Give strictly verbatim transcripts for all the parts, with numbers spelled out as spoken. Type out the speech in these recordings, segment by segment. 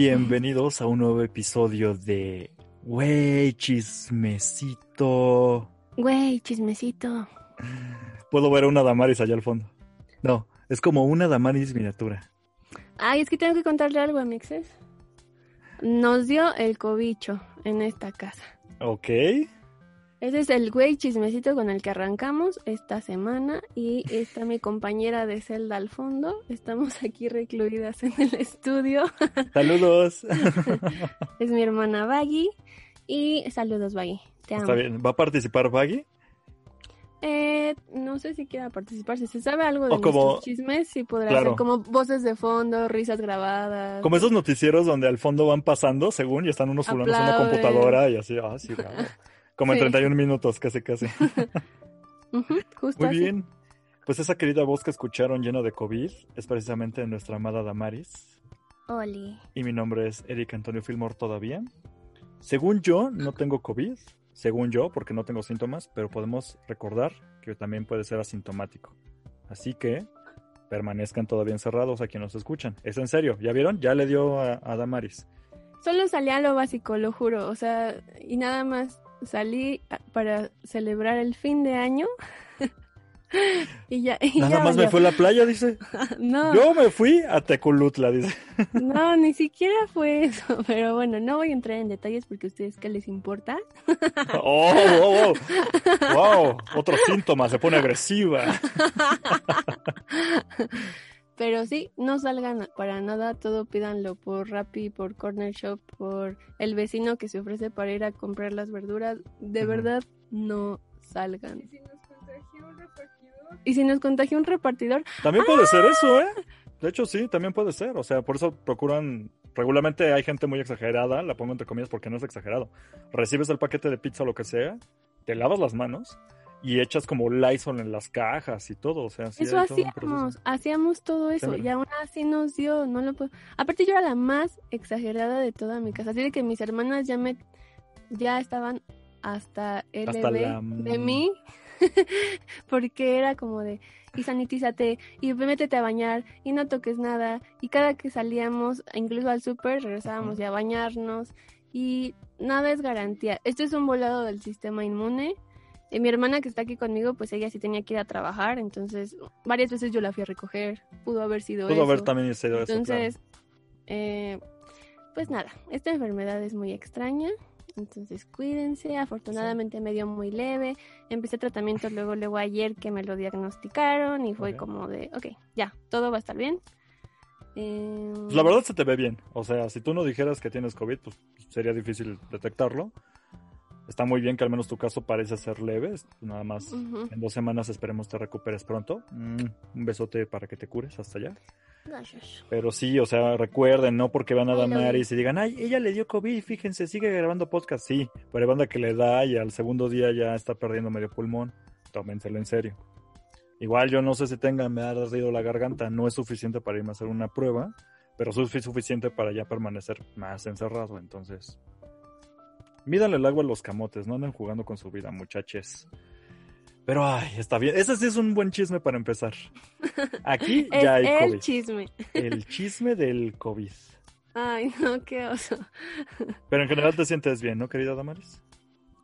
Bienvenidos a un nuevo episodio de Wey Chismecito. Wey Chismecito. Puedo ver una Damaris allá al fondo. No, es como una Damaris miniatura. Ay, es que tengo que contarle algo a mi exes. Nos dio el cobicho en esta casa. Ok. Ese es el güey chismecito con el que arrancamos esta semana. Y está mi compañera de celda al fondo. Estamos aquí recluidas en el estudio. ¡Saludos! Es mi hermana Vaggy. Y saludos, Vaggy. Te amo. Está bien. ¿Va a participar Vaggy? Eh, no sé si quiera participar. Si se sabe algo de como nuestros chismes, sí podrá claro. hacer como voces de fondo, risas grabadas. Como esos noticieros donde al fondo van pasando, según, y están unos fulanos en una computadora y así, ah, sí, bravo. Como sí. En treinta y un minutos, casi, casi. Uh-huh, justo Muy así. Bien. Pues esa querida voz que escucharon llena de COVID es precisamente nuestra amada Damaris. Oli. Y mi nombre es Eric Antonio Fillmore todavía. Según yo, no tengo COVID. Según yo, porque no tengo síntomas, pero podemos recordar que también puede ser asintomático. Así que permanezcan todavía encerrados a quienes nos escuchan. Es en serio, ¿ya vieron? Ya le dio a, a Damaris. Solo salí a lo básico, lo juro. O sea, y nada más salí para celebrar el fin de año. y ya, y nada ya más valió. Me fue a la playa, dice. No. Yo me fui a Tecolutla, dice. No, ni siquiera fue eso, pero bueno, no voy a entrar en detalles porque a ustedes qué les importa. Oh, oh, oh. Wow, otro síntoma, se pone agresiva. Pero sí, no salgan para nada, todo pídanlo por Rappi, por Corner Shop, por el vecino que se ofrece para ir a comprar las verduras. De uh-huh. verdad, no salgan. ¿Y si nos contagia un repartidor? ¿Y si nos contagia un repartidor? También ¡Ah! puede ser eso, ¿eh? De hecho, sí, también puede ser. O sea, por eso procuran... Regularmente hay gente muy exagerada, la pongo entre comillas porque no es exagerado. Recibes el paquete de pizza o lo que sea, te lavas las manos... Y echas como Lysol en las cajas y todo, o sea... Así eso hacíamos, hacíamos todo eso, sí, y aún así nos dio, no lo puedo... Aparte yo era la más exagerada de toda mi casa, así de que mis hermanas ya me... Ya estaban hasta el hasta la... de mí, porque era como de... Y sanitízate, y métete a bañar, y no toques nada, y cada que salíamos, incluso al súper, regresábamos uh-huh. ya a bañarnos, y nada es garantía. Esto es un volado del sistema inmune... Y mi hermana que está aquí conmigo, pues ella sí tenía que ir a trabajar, entonces varias veces yo la fui a recoger, pudo haber sido pudo eso. Pudo haber también sido eso, entonces, claro. eh, pues nada, esta enfermedad es muy extraña, entonces cuídense, afortunadamente sí. me dio muy leve, empecé tratamiento luego luego ayer que me lo diagnosticaron y fue okay. como de, ok, ya, todo va a estar bien. Eh... Pues la verdad se te ve bien, o sea, si tú no dijeras que tienes COVID, pues sería difícil detectarlo. Está muy bien que al menos tu caso parece ser leve, nada más uh-huh. en dos semanas esperemos te recuperes pronto. Mm, un besote para que te cures hasta allá. Gracias. Pero sí, o sea, recuerden, no porque van a Damaris y digan, ay, ella le dio COVID, fíjense, sigue grabando podcast. Sí, pero hay banda que le da y al segundo día ya está perdiendo medio pulmón. Tómenselo en serio. Igual yo no sé si tengan, me ha ardido la garganta, no es suficiente para irme a hacer una prueba, pero es suficiente para ya permanecer más encerrado, entonces... Mídanle el agua a los camotes, no anden jugando con su vida, muchaches. Pero, ay, está bien. Ese sí es un buen chisme para empezar. Aquí ya hay el COVID. El chisme. El chisme del COVID. Ay, no, qué oso. Pero en general te sientes bien, ¿no, querida Damaris?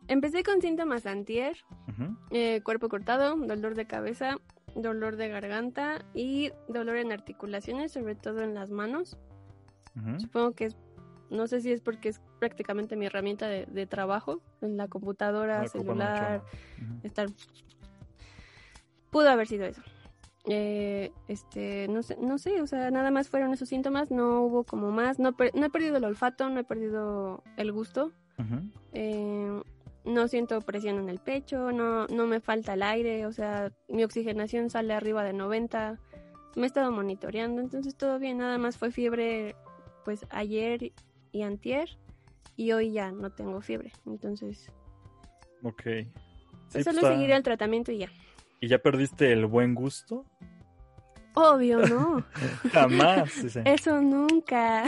Empecé con síntomas antier. Uh-huh. Eh, cuerpo cortado, dolor de cabeza, dolor de garganta y dolor en articulaciones, sobre todo en las manos. Uh-huh. Supongo que es... No sé si es porque es prácticamente mi herramienta de, de trabajo, en la computadora, la celular, uh-huh. estar... Pudo haber sido eso. Eh, este, no sé, no sé, o sea, nada más fueron esos síntomas, no hubo como más, no, per- no he perdido el olfato, no he perdido el gusto, uh-huh. eh, no siento presión en el pecho, no, no me falta el aire, o sea, mi oxigenación sale arriba de noventa, me he estado monitoreando, entonces todo bien, nada más fue fiebre, pues ayer... y antier, y hoy ya no tengo fiebre, entonces... Ok. Sí, pues solo está... seguiré el tratamiento y ya. ¿Y ya perdiste el buen gusto? Obvio, no. Jamás. Sí, sí. Eso nunca.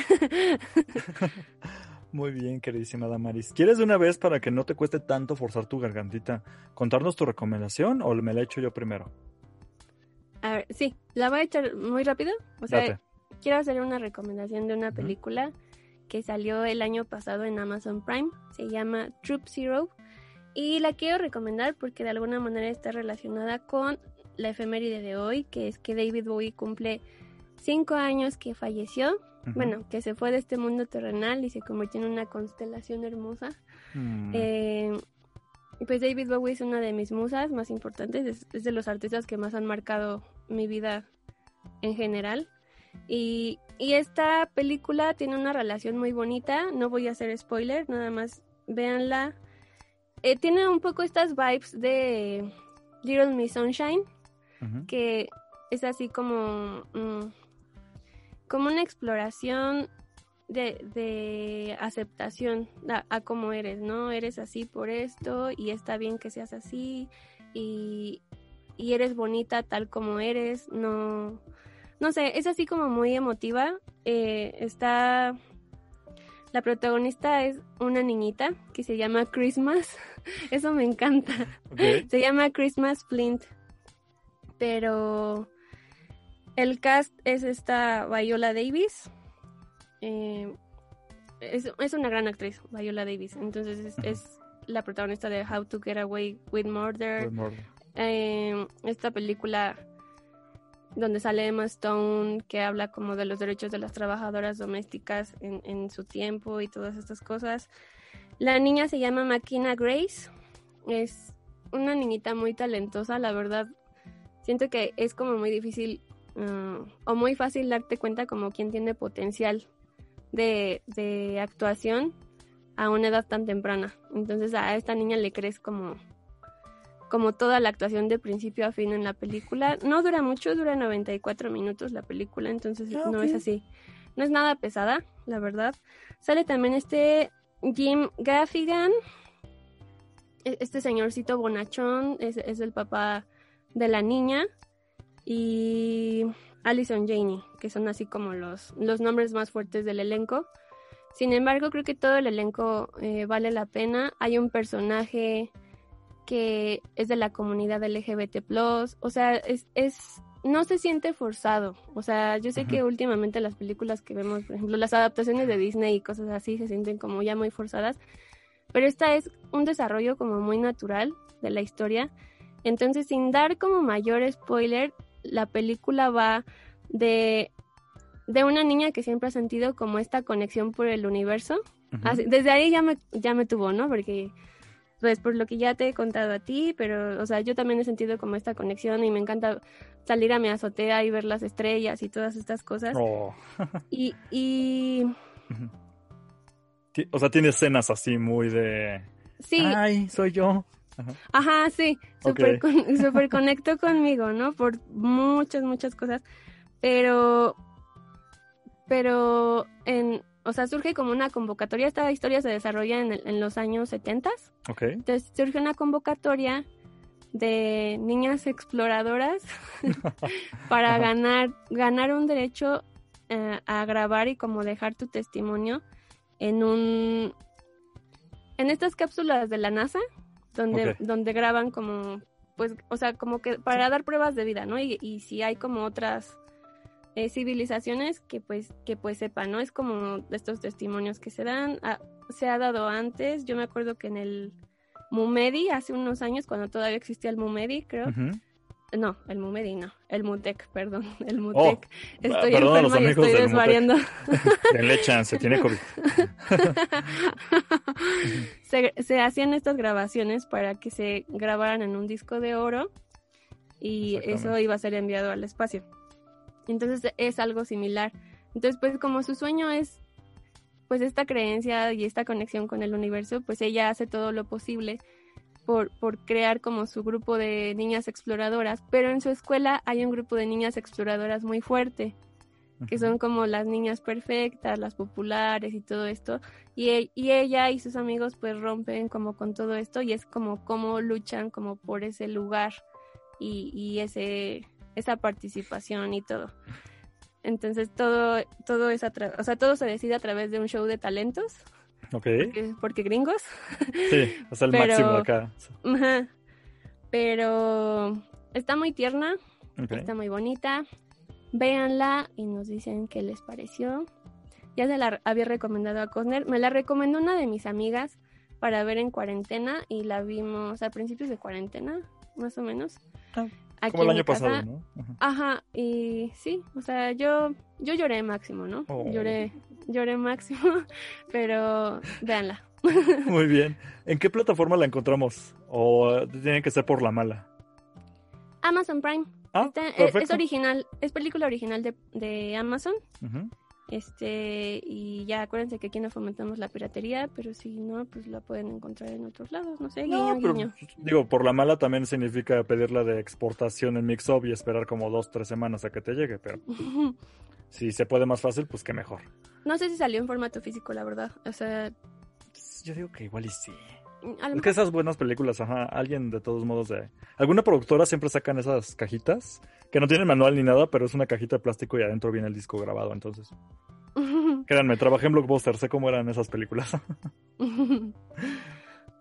Muy bien, queridísima Damaris. ¿Quieres de una vez, para que no te cueste tanto forzar tu gargantita, contarnos tu recomendación o me la echo yo primero? A ver, sí, la voy a echar muy rápido. O sea, Date. Quiero hacer una recomendación de una uh-huh. película... que salió el año pasado en Amazon Prime, se llama Troop Zero, y la quiero recomendar porque de alguna manera está relacionada con la efeméride de hoy, que es que David Bowie cumple cinco años que falleció, uh-huh. bueno, que se fue de este mundo terrenal y se convirtió en una constelación hermosa. Mm. Eh, pues David Bowie es una de mis musas más importantes, es, es de los artistas que más han marcado mi vida en general. Y, y esta película tiene una relación muy bonita, no voy a hacer spoiler, nada más véanla. Eh, tiene un poco estas vibes de Little Miss Sunshine, uh-huh. que es así como, mmm, como una exploración de, de aceptación a, a cómo eres, ¿no? Eres así por esto y está bien que seas así y, y eres bonita tal como eres, no... No sé, es así como muy emotiva. Eh, está... La protagonista es una niñita que se llama Christmas. Eso me encanta. Okay. Se llama Christmas Flint. Pero el cast es esta Viola Davis. Eh, es, es una gran actriz, Viola Davis. Entonces es, es la protagonista de How to Get Away with Murder. With Murder. Eh, esta película... donde sale Emma Stone, que habla como de los derechos de las trabajadoras domésticas en, en su tiempo y todas estas cosas. La niña se llama Makena Grace, es una niñita muy talentosa, la verdad. Siento que es como muy difícil uh, o muy fácil darte cuenta como quién tiene potencial de, de actuación a una edad tan temprana. Entonces a esta niña le crees como... como toda la actuación de principio a fin en la película. No dura mucho, dura noventa y cuatro minutos la película, entonces okay. no es así. No es nada pesada, la verdad. Sale también este Jim Gaffigan, este señorcito bonachón, es, es el papá de la niña, y Allison Janney, que son así como los, los nombres más fuertes del elenco. Sin embargo, creo que todo el elenco eh, vale la pena. Hay un personaje... que es de la comunidad L G B T plus, o sea, es, es no se siente forzado, o sea, yo sé Ajá. que últimamente las películas que vemos, por ejemplo, las adaptaciones de Disney y cosas así se sienten como ya muy forzadas, pero esta es un desarrollo como muy natural de la historia, entonces sin dar como mayor spoiler, la película va de, de una niña que siempre ha sentido como esta conexión por el universo, así, desde ahí ya me, ya me tuvo, ¿no? Porque... pues por lo que ya te he contado a ti, pero, o sea, yo también he sentido como esta conexión y me encanta salir a mi azotea y ver las estrellas y todas estas cosas. Oh. Y, y... O sea, tiene escenas así muy de... Sí. Ay, soy yo. Ajá, Ajá sí. Súper okay. con, conecto conmigo, ¿no? Por muchas, muchas cosas. Pero... Pero... en O sea, surge como una convocatoria. Esta historia se desarrolla en, el, en los años setenta. Okay. Entonces surge una convocatoria de niñas exploradoras para Ajá. ganar ganar un derecho eh, a grabar y como dejar tu testimonio en un en estas cápsulas de la NASA donde okay. donde graban como pues o sea como que para dar pruebas de vida, ¿no? Y, y si hay como otras Eh, civilizaciones que pues que pues sepan, ¿no? Es como estos testimonios que se dan, ah, se ha dado antes, yo me acuerdo que en el MUMEDI, hace unos años, cuando todavía existía el MUMEDI, creo, uh-huh. no, el MUMEDI no, el MUTEC, perdón, el MUTEC, oh, estoy perdón, enferma y estoy desvariando. Denle chance, tiene COVID. se, se hacían estas grabaciones para que se grabaran en un disco de oro y eso iba a ser enviado al espacio. Entonces es algo similar. Entonces pues como su sueño es pues esta creencia y esta conexión con el universo, pues ella hace todo lo posible por, por crear como su grupo de niñas exploradoras, pero en su escuela hay un grupo de niñas exploradoras muy fuerte, que son como las niñas perfectas, las populares y todo esto, y, y ella y sus amigos pues rompen como con todo esto y es como cómo luchan como por ese lugar y, y ese... esa participación y todo. Entonces todo todo es atra- o sea, todo se decide a través de un show de talentos. Okay. Porque, porque gringos. Sí, o sea, el pero, máximo acá. Ajá, pero está muy tierna, okay. está muy bonita. Véanla y nos dicen qué les pareció. ya se la había recomendado a Costner, me la recomendó una de mis amigas para ver en cuarentena y la vimos a principios de cuarentena, más o menos. Ah, como el año pasado, ¿no? Ajá. Ajá, y sí, o sea, yo yo lloré máximo, ¿no? Oh. Lloré, lloré máximo, pero véanla. Muy bien. ¿En qué plataforma la encontramos? ¿O tiene que ser por la mala? Amazon Prime. Ah, Está, es, es original, es película original de, de Amazon. Uh-huh. Este, y ya acuérdense que aquí no fomentamos la piratería, pero si no, pues la pueden encontrar en otros lados, no sé, guiño, no, pero, guiño. Digo, por la mala también significa pedirla de exportación en Mixup y esperar como dos, tres semanas a que te llegue, pero si se puede más fácil, pues qué mejor. No sé si salió en formato físico, la verdad, o sea... Yo digo que igual y sí. Es que esas buenas películas, ajá, alguien de todos modos de... Alguna productora siempre sacan esas cajitas que no tienen manual ni nada, pero es una cajita de plástico y adentro viene el disco grabado, entonces. Créanme, trabajé en Blockbuster, sé cómo eran esas películas.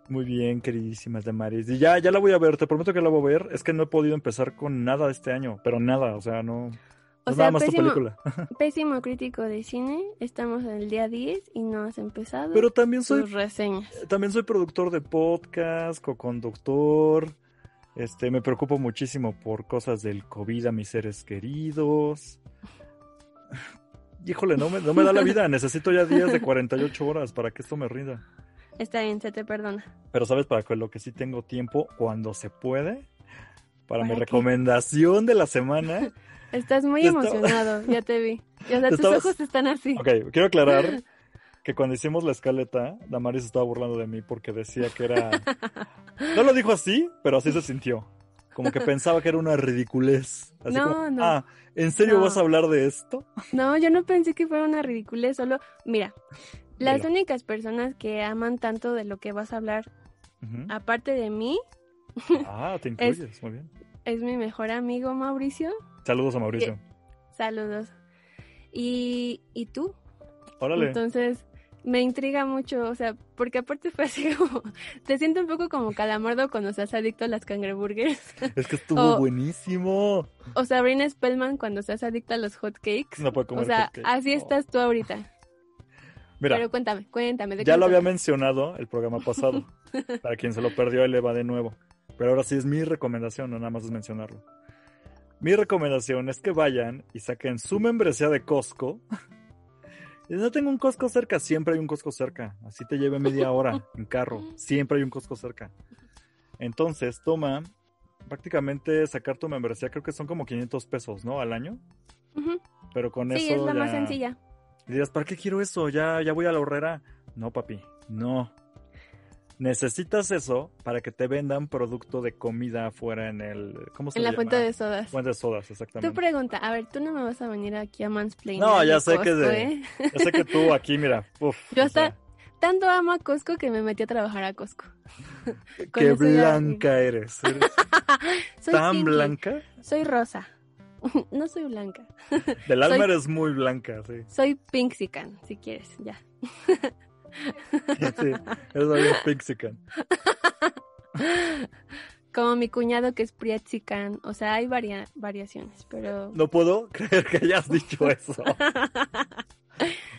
Muy bien, queridísimas Damaris. Y ya, ya la voy a ver, te prometo que la voy a ver. Es que no he podido empezar con nada este año, pero nada, o sea, no... O sea, más pésimo, pésimo crítico de cine, estamos en el día diez y no has empezado Pero también soy, tus reseñas. También soy productor de podcast, coconductor, este, me preocupo muchísimo por cosas del COVID a mis seres queridos. Híjole, no me, no me da la vida, necesito ya días de cuarenta y ocho horas para que esto me rinda. Está bien, se te perdona. Pero ¿sabes para qué? Lo que sí tengo tiempo, cuando se puede, para, ¿Para mi qué? recomendación de la semana... Estás muy Está... emocionado, ya te vi. O sea, Estabas... tus ojos están así. Ok, quiero aclarar que cuando hicimos la escaleta, Damaris estaba burlando de mí porque decía que era... No lo dijo así, pero así se sintió. Como que pensaba que era una ridiculez. Así no, como, no. Ah, ¿en serio no. vas a hablar de esto? No, yo no pensé que fuera una ridiculez, solo... Mira, las Mira. únicas personas que aman tanto de lo que vas a hablar, uh-huh. aparte de mí... Ah, te incluyes, es, muy bien. Es mi mejor amigo Mauricio... Saludos a Mauricio. Eh, saludos. ¿Y, y tú? Órale. Entonces, me intriga mucho, o sea, porque aparte fue así como... Te siento un poco como Calamardo cuando se hace adicto a las cangreburgers. Es que estuvo o, buenísimo. O Sabrina Spellman cuando se hace adicta a los hotcakes. No puede comer O sea, hotcakes. Así estás tú ahorita. Mira, pero cuéntame, cuéntame. ¿de ya lo había mencionado el programa pasado. Para quien se lo perdió, él le va de nuevo. Pero ahora sí es mi recomendación, no nada más es mencionarlo. Mi recomendación es que vayan y saquen su membresía de Costco. No tengo un Costco cerca, siempre hay un Costco cerca. Así te lleve media hora en carro, siempre hay un Costco cerca. Entonces, toma, prácticamente sacar tu membresía, creo que son como quinientos pesos, ¿no? Al año. Uh-huh. Pero con sí, eso Sí, es la ya... más sencilla. Y dirás, ¿para qué quiero eso? Ya, ya voy a la horrera. No, papi, no. Necesitas eso para que te vendan producto de comida afuera en el... ¿Cómo se llama? En la fuente de sodas. Fuente de sodas, exactamente. Tu pregunta, a ver, tú no me vas a venir aquí a mansplaining. No, ya sé Costco, que de, ¿eh? Ya sé que tú aquí, mira. Uf, Yo hasta sea. tanto amo a Costco que me metí a trabajar a Costco. Qué blanca ya... eres. eres soy ¿Tan simple. blanca? Soy rosa. No soy blanca. Del alma soy... eres muy blanca, sí. Soy pinxican, si quieres, ya. Sí, eso es pixican. Como mi cuñado que es priatzican. O sea, hay varia- variaciones, pero... No puedo creer que hayas dicho eso. O sea,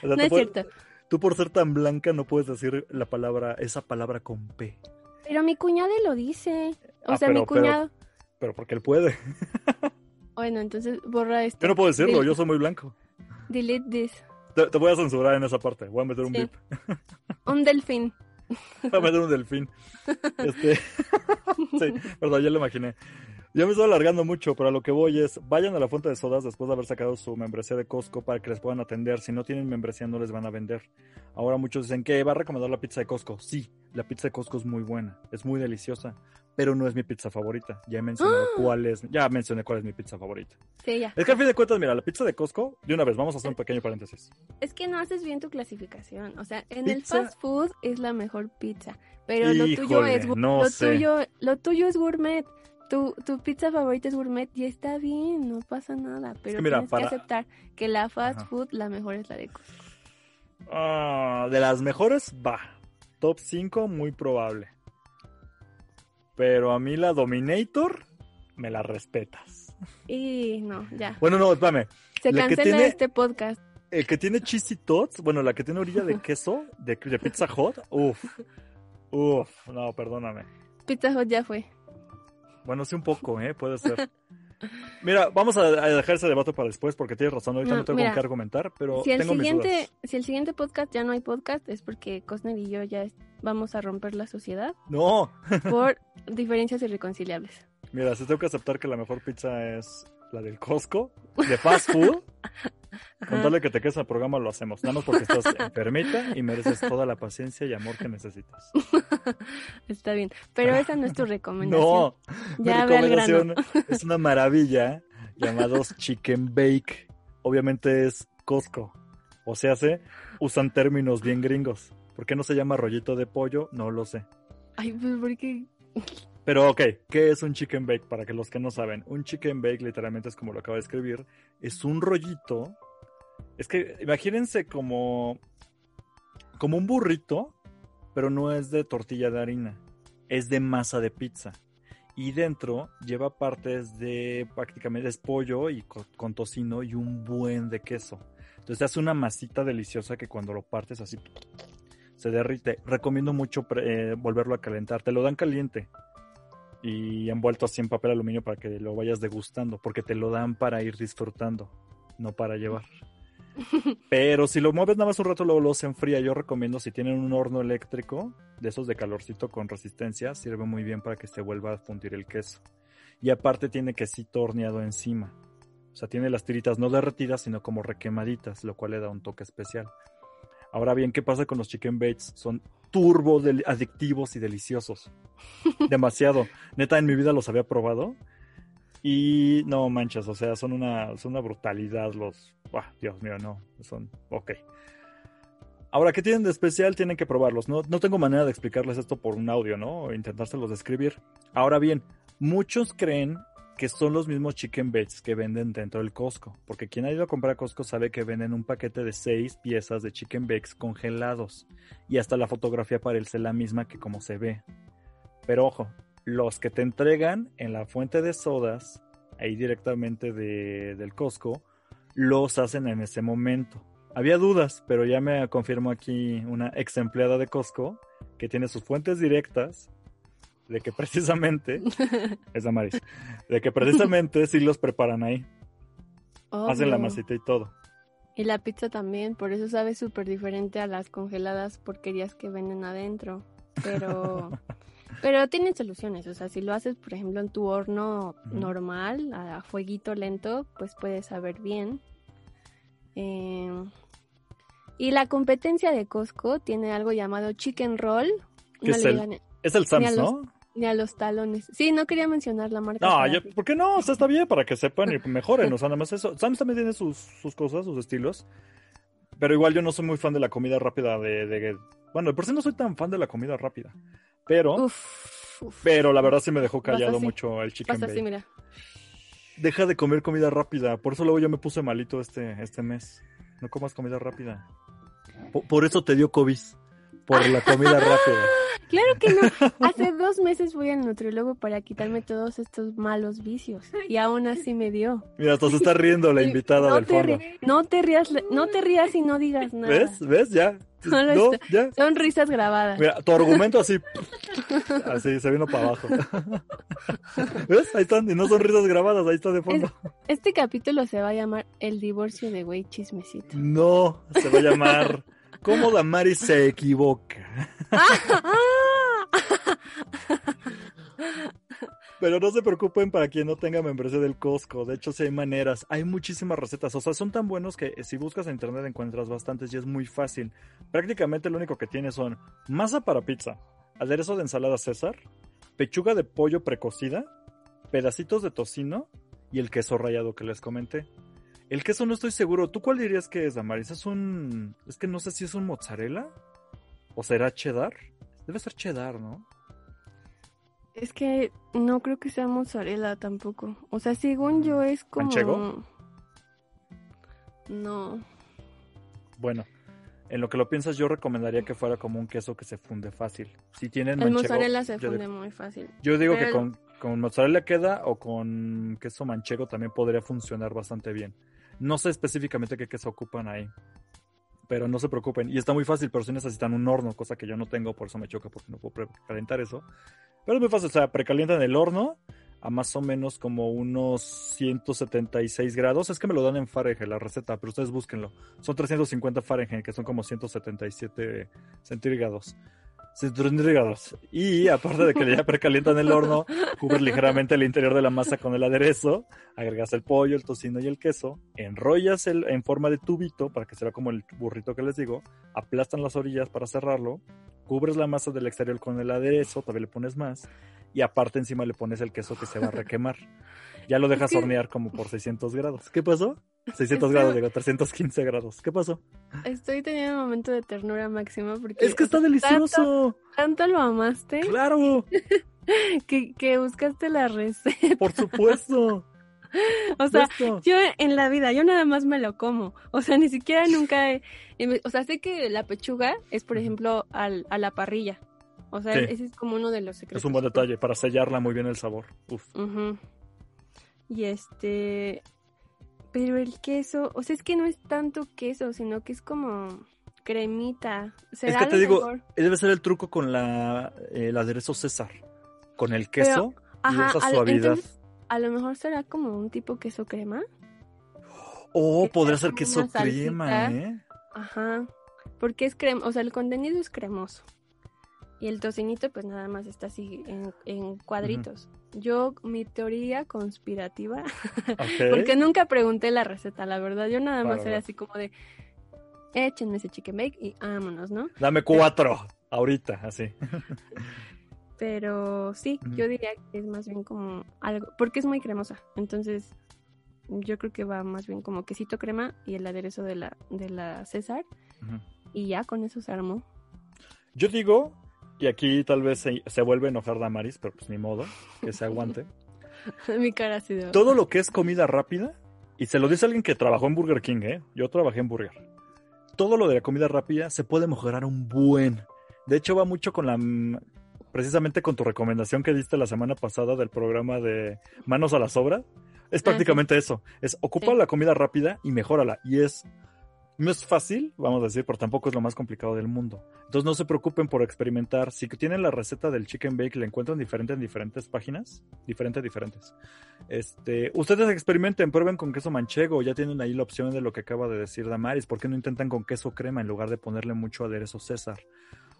no es puedes, cierto. Tú por ser tan blanca no puedes decir la palabra, esa palabra con P. Pero mi cuñado lo dice. O ah, sea, pero, mi cuñado... Pero, pero porque él puede. Bueno, entonces borra esto. Yo no puedo decirlo, delete. Yo soy muy blanco. Delete this. Te, te voy a censurar en esa parte. Voy a meter un sí. bip. Un delfín. Voy a meter un delfín. Este... sí, perdón, ya lo imaginé. Yo me estoy alargando mucho, pero a lo que voy es... Vayan a la fuente de sodas después de haber sacado su membresía de Costco para que les puedan atender. Si no tienen membresía, no les van a vender. Ahora muchos dicen que va a recomendar la pizza de Costco. Sí, la pizza de Costco es muy buena. Es muy deliciosa. Pero no es mi pizza favorita. Ya mencioné ¡Oh! cuál es, ya mencioné cuál es mi pizza favorita. Sí, ya. Es que al fin de cuentas, mira, la pizza de Costco, de una vez, vamos a hacer un pequeño paréntesis. Es que no haces bien tu clasificación. O sea, en ¿Pizza? el fast food es la mejor pizza. Pero Híjole, lo tuyo es no lo sé. tuyo, lo tuyo es gourmet. Tu, tu pizza favorita es gourmet y está bien, no pasa nada. Pero es que mira, tienes para... que aceptar que la fast Ajá. food, la mejor es la de Costco. Ah, de las mejores, va. Top cinco, muy probable. Pero a mí la Dominator me la respetas. Y no, ya. Bueno, no, espérame. Se la cancela tiene... este podcast. El que tiene cheesy tots, bueno, la que tiene orilla de queso, de, de Pizza Hut, uff, uff, no, perdóname. Pizza Hut ya fue. Bueno, sí un poco, ¿eh? Puede ser. Mira, vamos a, a dejar ese debate para después porque tienes razón, ahorita no, no tengo mira, que argumentar, pero si el tengo siguiente, mis dudas. Si el siguiente podcast ya no hay podcast es porque Costner y yo ya es, vamos a romper la sociedad. ¡No! Por diferencias irreconciliables. Mira, si tengo que aceptar que la mejor pizza es la del Costco, de fast food. Contarle que te quedes al programa lo hacemos, nada más porque estás enfermita y mereces toda la paciencia y amor que necesitas. Está bien, pero esa no es tu recomendación. No, mi recomendación es una maravilla llamados Chicken Bake. Obviamente es Costco, o sea, se usan términos bien gringos. ¿Por qué no se llama rollito de pollo? No lo sé. Ay, pues porque... Pero ok, ¿qué es un chicken bake? Para que los que no saben, un chicken bake literalmente es como lo acabo de escribir, es un rollito, es que imagínense como, como un burrito, pero no es de tortilla de harina, es de masa de pizza. Y dentro lleva partes de prácticamente es pollo y con, con tocino y un buen de queso. Entonces hace una masita deliciosa que cuando lo partes así se derrite. Recomiendo mucho pre, eh, volverlo a calentar, te lo dan caliente. Y envuelto así en papel aluminio para que lo vayas degustando, porque te lo dan para ir disfrutando, no para llevar. Pero si lo mueves nada más un rato, luego lo se enfría. Yo recomiendo, si tienen un horno eléctrico, de esos de calorcito con resistencia, sirve muy bien para que se vuelva a fundir el queso. Y aparte tiene quesito horneado encima. O sea, tiene las tiritas no derretidas, sino como requemaditas, lo cual le da un toque especial. Ahora bien, ¿qué pasa con los chicken bakes? Son turbo de- adictivos y deliciosos. Demasiado. Neta, en mi vida los había probado. Y no manches, o sea, son una, son una brutalidad los... Bah, Dios mío, no. Son... Ok. Ahora, ¿qué tienen de especial? Tienen que probarlos. No, no tengo manera de explicarles esto por un audio, ¿no? O intentárselos describir. Ahora bien, muchos creen que son los mismos chicken bakes que venden dentro del Costco, porque quien ha ido a comprar a Costco sabe que venden un paquete de seis piezas de chicken bakes congelados y hasta la fotografía parece la misma que como se ve. Pero ojo, los que te entregan en la fuente de sodas, ahí directamente de, del Costco, los hacen en ese momento. Había dudas, pero ya me confirmó aquí una ex empleada de Costco que tiene sus fuentes directas de que precisamente es Damaris, de que precisamente sí los preparan ahí. Obvio. Hacen la masita y todo. Y la pizza también, por eso sabe súper diferente a las congeladas porquerías que venden adentro. Pero pero tienen soluciones, o sea, si lo haces, por ejemplo, en tu horno uh-huh. normal, a fueguito lento, pues puede saber bien. Eh, y la competencia de Costco tiene algo llamado Chicken Roll. ¿Qué no es, el, es el Sam's, los, no? Ni a los talones. Sí, no quería mencionar la marca. No, yo, ¿por qué no? O sea, está bien para que sepan y mejoren. O sea, nada más eso. Sam's también tiene sus, sus cosas, sus estilos. Pero igual yo no soy muy fan de la comida rápida de... de bueno, por si sí no soy tan fan de la comida rápida. Pero... Uf, uf, pero la verdad sí me dejó callado mucho el Chicken Bake. Así, mira. Deja de comer comida rápida. Por eso luego yo me puse malito este, este mes. No comas comida rápida. Por, por eso te dio COVID. Por la comida rápida. Claro que no. Hace dos meses fui al nutriólogo para quitarme todos estos malos vicios. Y aún así me dio. Mira, hasta se está riendo la invitada no del fondo. Ri- no, te rías, no te rías y no digas nada. ¿Ves? ¿Ves? Ya. No, no, ya. Son risas grabadas. Mira, tu argumento así. Así, se vino para abajo. ¿Ves? Ahí están. Y no son risas grabadas, ahí está de fondo. Es, este capítulo se va a llamar El divorcio de Wey Chismecito. No, se va a llamar... ¿Cómo Damaris se equivoca? Pero no se preocupen para quien no tenga membresía del Costco. De hecho, sí hay maneras. Hay muchísimas recetas. O sea, son tan buenos que si buscas en internet encuentras bastantes y es muy fácil. Prácticamente lo único que tiene son masa para pizza, aderezo de ensalada César, pechuga de pollo precocida, pedacitos de tocino y el queso rallado que les comenté. El queso no estoy seguro. ¿Tú cuál dirías que es, Damaris? Es un... Es que no sé si es un mozzarella. ¿O será cheddar? Debe ser cheddar, ¿no? Es que no creo que sea mozzarella tampoco. O sea, según yo es como... ¿Manchego? No. Bueno, en lo que lo piensas yo recomendaría que fuera como un queso que se funde fácil. Si tienen manchego... El mozzarella se funde digo, muy fácil. Yo digo Pero... que con, con mozzarella queda o con queso manchego también podría funcionar bastante bien. No sé específicamente qué queso ocupan ahí, pero no se preocupen. Y está muy fácil, pero sí necesitan un horno, cosa que yo no tengo, por eso me choca, porque no puedo precalentar eso. Pero es muy fácil, o sea, precalientan el horno a más o menos como unos ciento setenta y seis grados. Es que me lo dan en Fahrenheit la receta, pero ustedes búsquenlo. Son trescientos cincuenta Fahrenheit, que son como ciento setenta y siete centígrados. Y aparte de que ya precalientan el horno, cubres ligeramente el interior de la masa con el aderezo, agregas el pollo, el tocino y el queso, enrollas el, en forma de tubito para que se vea como el burrito que les digo, aplastan las orillas para cerrarlo, cubres la masa del exterior con el aderezo, todavía le pones más, y aparte encima le pones el queso que se va a requemar. Ya lo dejas hornear como por seiscientos grados. ¿Qué pasó? seiscientos grados, digo, trescientos quince grados. ¿Qué pasó? Estoy teniendo un momento de ternura máxima porque... ¡Es que está delicioso! Tanto, tanto lo amaste. ¡Claro! Que, que buscaste la receta. ¡Por supuesto! O sea, Listo. Yo en la vida, yo nada más me lo como. O sea, ni siquiera nunca he... O sea, sé que la pechuga es, por ejemplo, al, a la parrilla. O sea, sí. Ese es como uno de los secretos. Es un buen detalle para sellarla muy bien el sabor. Uf. Uh-huh. Y este... Pero el queso, o sea, es que no es tanto queso, sino que es como cremita. ¿Será es que te digo, mejor? Debe ser el truco con la eh, el aderezo César, con el queso. Pero, y ajá, esa suavidad. Entonces, a lo mejor será como un tipo queso crema. Oh, podría ser queso crema, ¿eh? Ajá, porque es crema, o sea, el contenido es cremoso. Y el tocinito, pues nada más está así en, en cuadritos. Uh-huh. Yo, mi teoría conspirativa, okay. Porque nunca pregunté la receta, la verdad. Yo nada más para, era así como de, échenme ese chicken bake y vámonos, ¿no? Dame cuatro, pero, ahorita, así. Pero sí, uh-huh. Yo diría que es más bien como algo, porque es muy cremosa. Entonces, yo creo que va más bien como quesito crema y el aderezo de la, de la César. Uh-huh. Y ya con eso se armó. Yo digo... Y aquí tal vez se, se vuelve a enojar Damaris, pero pues ni modo, que se aguante. Mi cara ha sido... Todo lo que es comida rápida, y se lo dice alguien que trabajó en Burger King, ¿eh? Yo trabajé en Burger. Todo lo de la comida rápida se puede mejorar un buen. De hecho, va mucho con la... Precisamente con tu recomendación que diste la semana pasada del programa de Manos a la Sobra. Es prácticamente ah, sí. eso. Es ocupa sí. la comida rápida y mejórala. Y es... No es fácil, vamos a decir, pero tampoco es lo más complicado del mundo. Entonces no se preocupen por experimentar. Si tienen la receta del chicken bake, la encuentran diferente en diferentes páginas. Diferentes, diferentes. Este, ustedes experimenten, prueben con queso manchego. Ya tienen ahí la opción de lo que acaba de decir Damaris. ¿Por qué no intentan con queso crema en lugar de ponerle mucho aderezo César?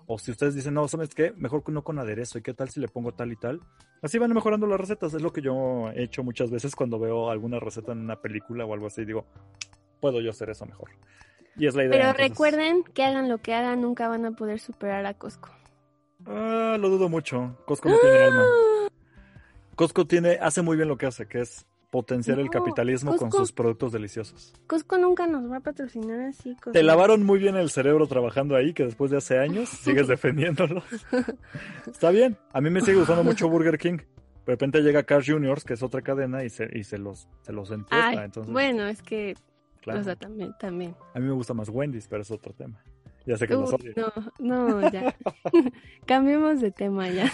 O si ustedes dicen, no, ¿sabes qué? Mejor que no con aderezo. ¿Y qué tal si le pongo tal y tal? Así van mejorando las recetas. Es lo que yo he hecho muchas veces cuando veo alguna receta en una película o algo así. Digo, puedo yo hacer eso mejor. Y es la idea. Pero entonces, recuerden que hagan lo que hagan, nunca van a poder superar a Costco. Ah, lo dudo mucho. Costco no ¡Ah! tiene alma. Costco tiene, hace muy bien lo que hace, que es potenciar no, el capitalismo Costco, con sus productos deliciosos. Costco nunca nos va a patrocinar así. Costco. Te lavaron muy bien el cerebro trabajando ahí, que después de hace años sigues defendiéndolos. Está bien. A mí me sigue gustando mucho Burger King. De repente llega Carl's junior, que es otra cadena, y se, y se los, se los empuesta. Entonces... Bueno, es que... Claro. O sea, también, también. A mí me gusta más Wendy's, pero es otro tema. Ya sé que uh, nos odio. No, no, ya. Cambiemos de tema ya.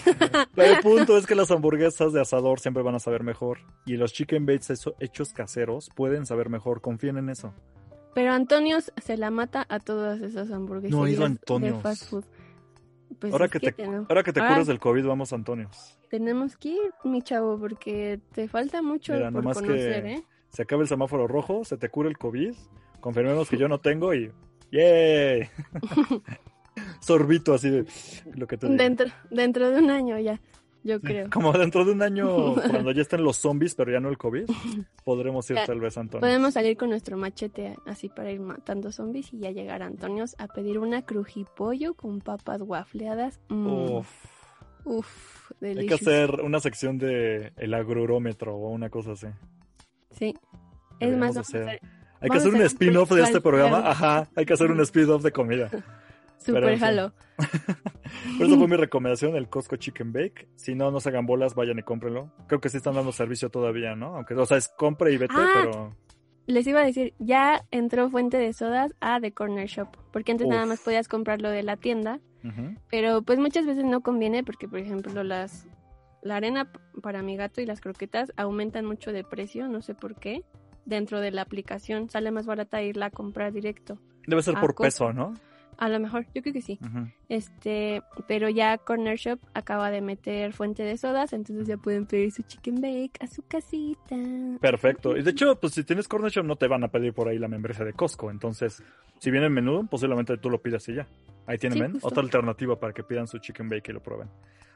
Pero el punto es que las hamburguesas de asador siempre van a saber mejor. Y los chicken bakes hechos caseros pueden saber mejor. Confíen en eso. Pero Antonio se la mata a todas esas hamburguesas. No he ido a Antonio. Pues ahora, que que te, ahora que te ahora, curas del COVID, vamos a Antonio. Tenemos que ir, mi chavo, porque te falta mucho. Mira, por conocer, que... ¿eh? Se acaba el semáforo rojo, se te cura el COVID, confirmemos que yo no tengo y ¡yay! Sorbito así de lo que te digo. Dentro, dentro de un año ya, yo sí, creo. Como dentro de un año, cuando ya estén los zombies, pero ya no el COVID, podremos ir ya, tal vez a Antonio. Podemos salir con nuestro machete así para ir matando zombies y ya llegar a Antonio's a pedir una crujipollo con papas waffleadas. Mm. Uf. Uf, delicioso. Hay que hacer una sección de el agrurómetro o una cosa así. Sí, es más, hacer, hacer, hay que hacer un spin-off de este programa, ajá, hay que hacer un spin-off de comida. Super jalo. Por eso fue mi recomendación, el Costco Chicken Bake. Si no, no se hagan bolas, vayan y cómprenlo. Creo que sí están dando servicio todavía, ¿no? Aunque, o sea, es compre y vete, ah, pero... Les iba a decir, ya entró fuente de sodas a The Corner Shop, porque antes Uf. nada más podías comprarlo de la tienda, uh-huh. Pero pues muchas veces no conviene porque, por ejemplo, las... La arena para mi gato y las croquetas aumentan mucho de precio, no sé por qué. dentro de la aplicación. Sale más barata irla a comprar directo. Debe ser por Costco. Peso, ¿no? A lo mejor, yo creo que sí. Uh-huh. Este, pero ya Corner Shop acaba de meter fuente de sodas, entonces ya pueden pedir su Chicken Bake a su casita. Perfecto. Y de hecho, pues si tienes Corner Shop no te van a pedir por ahí la membresía de Costco. Entonces, si viene el menú, posiblemente tú lo pidas y ya. Ahí tienen sí, otra alternativa para que pidan su Chicken Bake y lo prueben.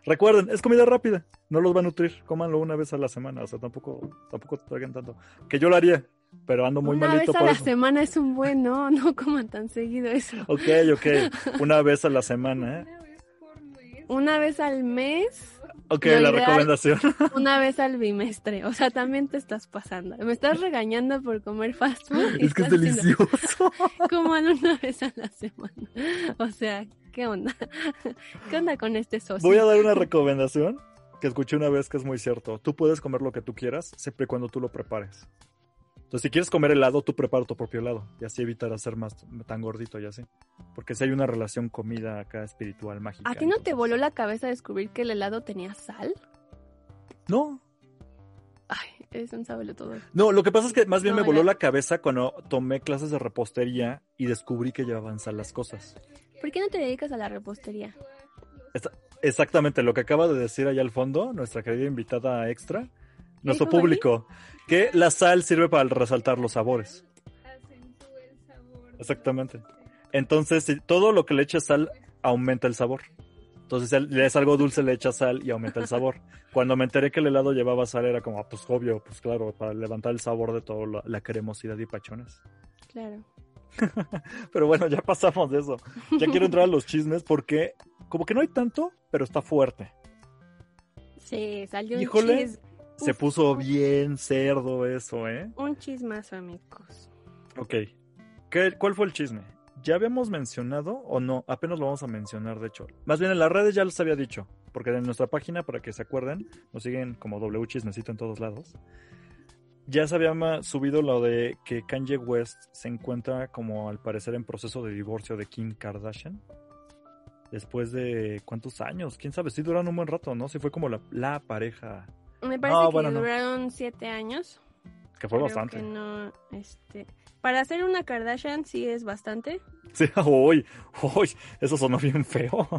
Recuerden, es comida rápida. No los va a nutrir. Cómanlo una vez a la semana. O sea, tampoco, tampoco traguen tanto. Que yo lo haría. Pero ando muy una malito. Una vez a la eso. semana es un buen, no, no coman tan seguido eso. Ok, ok, una vez a la semana, ¿eh? Una vez por mes. Una vez al mes. Ok, la ideal, recomendación. Una vez al bimestre, o sea, también te estás pasando. Me estás regañando por comer fast food. Es que es delicioso. Coman una vez a la semana, o sea, ¿qué onda? ¿Qué onda con este socio? Voy a dar una recomendación que escuché una vez que es muy cierto. Tú puedes comer lo que tú quieras, siempre y cuando tú lo prepares. Entonces, si quieres comer helado, tú prepara tu propio helado. Y así evitarás ser más tan gordito y así. Porque si hay una relación comida acá espiritual, mágica. ¿A ti no entonces... te voló la cabeza descubrir que el helado tenía sal? No. Ay, es un sabelo todo. No, lo que pasa es que más bien no, me voló la... la cabeza cuando tomé clases de repostería y descubrí que llevaban sal las cosas. ¿Por qué no te dedicas a la repostería? Esta... Exactamente, lo que acaba de decir allá al fondo, nuestra querida invitada extra... Nuestro público, que la sal sirve para resaltar los sabores. Acentúa el sabor. Exactamente. Entonces, si todo lo que le echas sal aumenta el sabor. Entonces, si le es algo dulce, le echas sal y aumenta el sabor. Cuando me enteré que el helado llevaba sal, era como, ah, pues obvio, pues claro, para levantar el sabor de toda la cremosidad y pachones. Claro. Pero bueno, ya pasamos de eso. Ya quiero entrar a los chismes porque, como que no hay tanto, pero está fuerte. Sí, salió un chisme. Se Uf, puso bien cerdo eso, ¿eh? Un chismazo, amigos. Ok. ¿Qué, ¿Cuál fue el chisme? ¿Ya habíamos mencionado o no? Apenas lo vamos a mencionar, de hecho. Más bien en las redes ya les había dicho. Porque en nuestra página, para que se acuerden, nos siguen como W Chismecito en todos lados. Ya se había subido lo de que Kanye West se encuentra como al parecer en proceso de divorcio de Kim Kardashian. Después de ¿cuántos años? ¿Quién sabe? Sí duran un buen rato, ¿no? Sí fue como la, la pareja... Me parece no, que bueno, duraron no. siete años. Que fue Creo bastante. Que no, este, para hacer una Kardashian sí es bastante. Sí, uy, uy, eso sonó bien feo.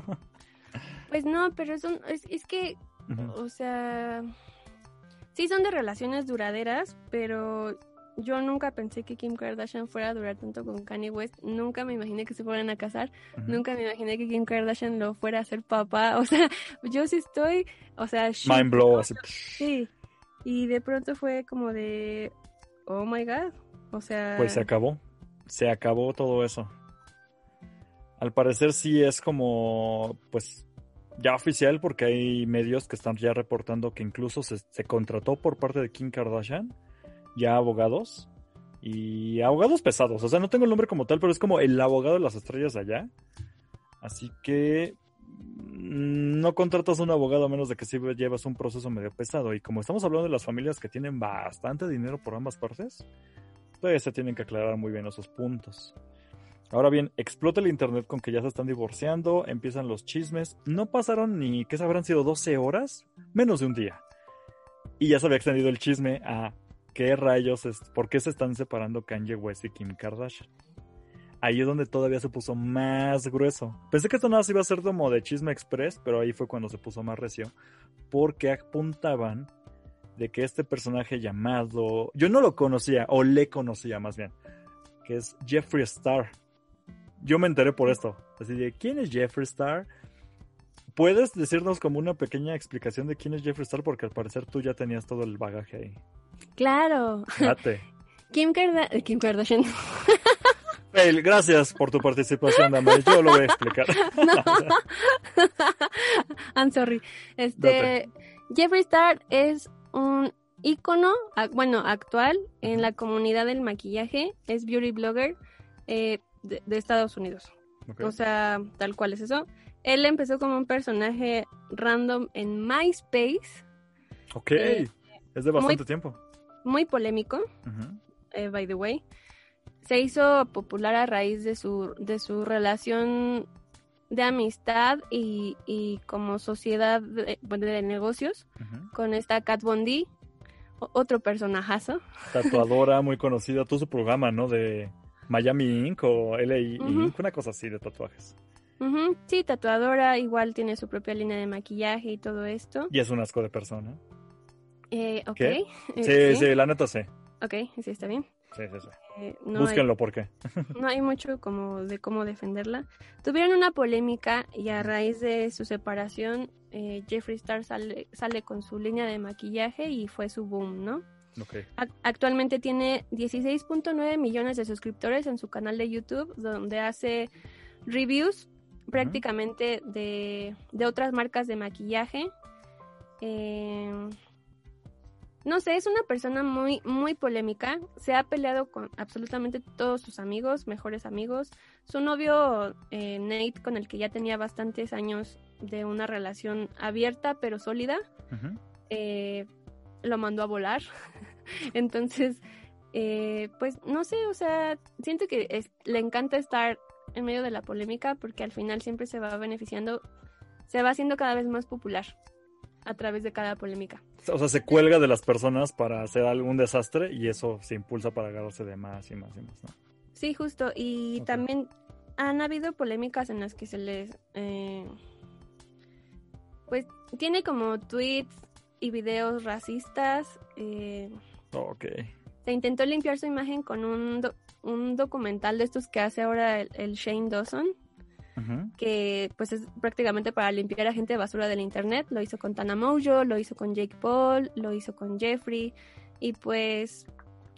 Pues no, pero es, un, es, es que, uh-huh. o sea, sí son de relaciones duraderas, pero yo nunca pensé que Kim Kardashian fuera a durar tanto con Kanye West. Nunca me imaginé que se fueran a casar. Uh-huh. Nunca me imaginé que Kim Kardashian lo fuera a hacer papá. O sea, yo sí estoy... O sea, mind blow, así. Sí. Y de pronto fue como de... Oh my God. O sea... Pues se acabó. Se acabó todo eso. Al parecer sí es como... Pues ya oficial, porque hay medios que están ya reportando que incluso se, se contrató por parte de Kim Kardashian ya abogados. Y abogados pesados. O sea, no tengo el nombre como tal, pero es como el abogado de las estrellas allá. Así que... no contratas a un abogado a menos de que sí llevas un proceso medio pesado. Y como estamos hablando de las familias que tienen bastante dinero por ambas partes, pues se tienen que aclarar muy bien esos puntos. Ahora bien, explota el internet con que ya se están divorciando, empiezan los chismes. No pasaron ni, ¿qué sabrán sido? doce horas, menos de un día. Y ya se había extendido el chisme a qué rayos, es, por qué se están separando Kanye West y Kim Kardashian. Ahí es donde todavía se puso más grueso. Pensé que esto nada más iba a ser como de chisme express, pero ahí fue cuando se puso más recio. Porque apuntaban de que este personaje llamado... Yo no lo conocía, o le conocía más bien. Que es Jeffree Star. Yo me enteré por esto. Así de, ¿quién es Jeffree Star? ¿Puedes decirnos como una pequeña explicación de quién es Jeffree Star? Porque al parecer tú ya tenías todo el bagaje ahí. ¡Claro! Date. Kim, Karda- Kim Kardashian... Fail, gracias por tu participación, Damaris. Yo lo voy a explicar. No. I'm sorry. Este, Jeffree Star es un ícono, bueno, actual en la comunidad del maquillaje. Es beauty blogger eh, de, de Estados Unidos. Okay. O sea, tal cual es eso. Él empezó como un personaje random en MySpace. Ok, eh, es de bastante muy, tiempo. Muy polémico, uh-huh. eh, by the way. Se hizo popular a raíz de su de su relación de amistad y, y como sociedad de, de negocios, uh-huh. con esta Kat Von D, otro personajazo. Tatuadora muy conocida, todo su programa, ¿no? De Miami Incorporated o L A uh-huh. Incorporated, una cosa así de tatuajes. Uh-huh. Sí, tatuadora, igual tiene su propia línea de maquillaje y todo esto. Y es un asco de persona. Eh, ok. ¿Qué? Sí, sí, sí, la neta sí. Ok, sí, está bien. Sí, sí, sí. Eh, no Búsquenlo, hay, ¿por qué? No hay mucho como de cómo defenderla. Tuvieron una polémica y a raíz de su separación, eh, Jeffree Star sale, sale con su línea de maquillaje y fue su boom, ¿no? Okay. Actualmente tiene dieciséis punto nueve millones de suscriptores en su canal de YouTube, donde hace reviews prácticamente uh-huh. de, de otras marcas de maquillaje. Eh... No sé, es una persona muy muy polémica, se ha peleado con absolutamente todos sus amigos, mejores amigos. Su novio eh, Nate, con el que ya tenía bastantes años de una relación abierta pero sólida, uh-huh. eh, lo mandó a volar. Entonces, eh, pues no sé, o sea, siento que es, le encanta estar en medio de la polémica porque al final siempre se va beneficiando, se va haciendo cada vez más popular a través de cada polémica. O sea, se cuelga de las personas para hacer algún desastre y eso se impulsa para agarrarse de más y más y más, ¿no? Sí, justo. Y okay. también han habido polémicas en las que se les... Eh, pues tiene como tweets y videos racistas. Eh, ok. Se intentó limpiar su imagen con un, do- un documental de estos que hace ahora el, el Shane Dawson. Que pues es prácticamente para limpiar a gente de basura del internet. Lo hizo con Tana Mongeau, lo hizo con Jake Paul, lo hizo con Jeffree. Y pues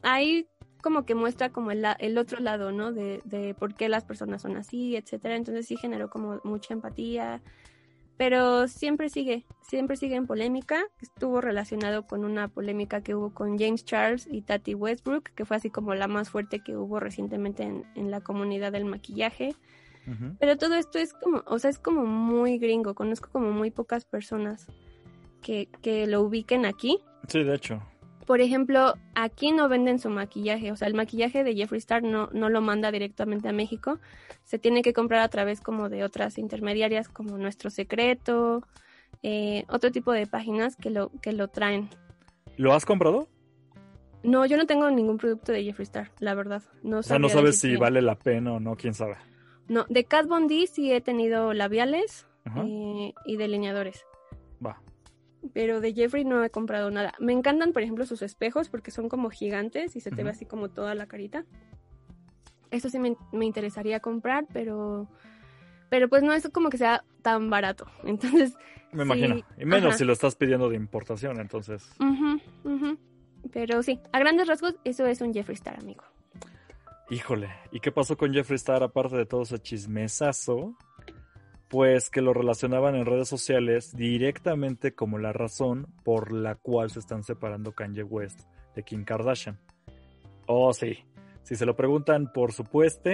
ahí como que muestra como el, el otro lado, ¿no? De, de por qué las personas son así, etcétera. Entonces sí generó como mucha empatía. Pero siempre sigue, siempre sigue en polémica. Estuvo relacionado con una polémica que hubo con James Charles y Tati Westbrook, que fue así como la más fuerte que hubo recientemente en, en la comunidad del maquillaje. Pero todo esto es como, o sea, es como muy gringo. Conozco como muy pocas personas que, que lo ubiquen aquí. Sí, de hecho. Por ejemplo, aquí no venden su maquillaje. O sea, el maquillaje de Jeffree Star no, no lo manda directamente a México. Se tiene que comprar a través como de otras intermediarias como Nuestro Secreto, eh, otro tipo de páginas que lo, que lo traen. ¿Lo has comprado? No, yo no tengo ningún producto de Jeffree Star, la verdad. No o sea, no sabes si bien. Vale la pena o no, quién sabe. No, de Kat Von D sí he tenido labiales uh-huh. eh, y delineadores. Va. Pero de Jeffree no he comprado nada. Me encantan, por ejemplo, sus espejos porque son como gigantes y se te uh-huh. ve así como toda la carita. Eso sí me, me interesaría comprar, pero pero pues no es como que sea tan barato. Entonces, me sí, imagino. Y menos ajá. si lo estás pidiendo de importación, entonces. Uh-huh, uh-huh. Pero sí, a grandes rasgos, eso es un Jeffree Star, amigo. Híjole, ¿y qué pasó con Jeffree Star aparte de todo ese chismesazo? Pues que lo relacionaban en redes sociales directamente como la razón por la cual se están separando Kanye West de Kim Kardashian. Oh, sí. Si se lo preguntan, por supuesto,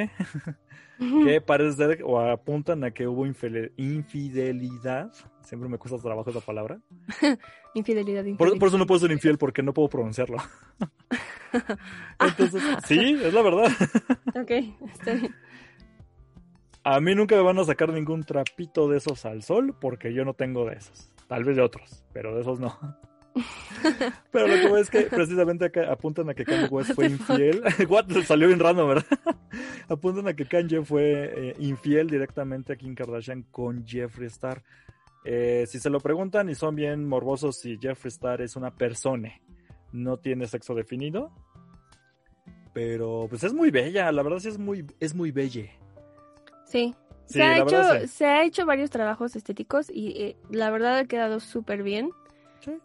que parece ser o apuntan a que hubo infidelidad. Siempre me cuesta trabajo esa palabra. Infidelidad, infidelidad. Por, por eso no puedo ser infiel, porque no puedo pronunciarlo. Entonces, sí, es la verdad. Ok, está bien. A mí nunca me van a sacar ningún trapito de esos al sol, porque yo no tengo de esos. Tal vez de otros, pero de esos no. Pero lo que voy es que precisamente acá apuntan a que Kanye West fue infiel. What? Salió bien random, ¿verdad? Apuntan a que Kanye fue eh, infiel directamente a Kim Kardashian con Jeffree Star. Eh, si se lo preguntan y son bien morbosos si Jeffree Star es una persona, no tiene sexo definido, pero pues es muy bella, la verdad sí es muy, es muy belle. Sí. Sí, se ha hecho, sí, se ha hecho varios trabajos estéticos y eh, la verdad ha quedado súper bien. Sí.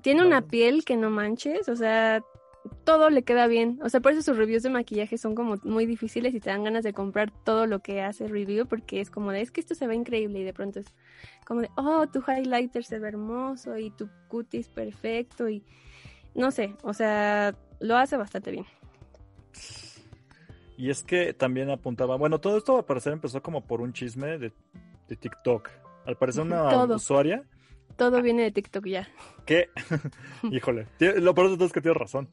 Tiene una piel que no manches, o sea, todo le queda bien. O sea, por eso sus reviews de maquillaje son como muy difíciles y te dan ganas de comprar todo lo que hace review porque es como de, es que esto se ve increíble y de pronto es como de, oh, tu highlighter se ve hermoso y tu cutis perfecto y no sé, o sea, lo hace bastante bien. Y es que también apuntaba, bueno, todo esto al parecer empezó como por un chisme de, de TikTok. Al parecer una todo. usuaria... Todo viene de TikTok ya. ¿Qué? Híjole. Lo peor de todo es que tienes razón.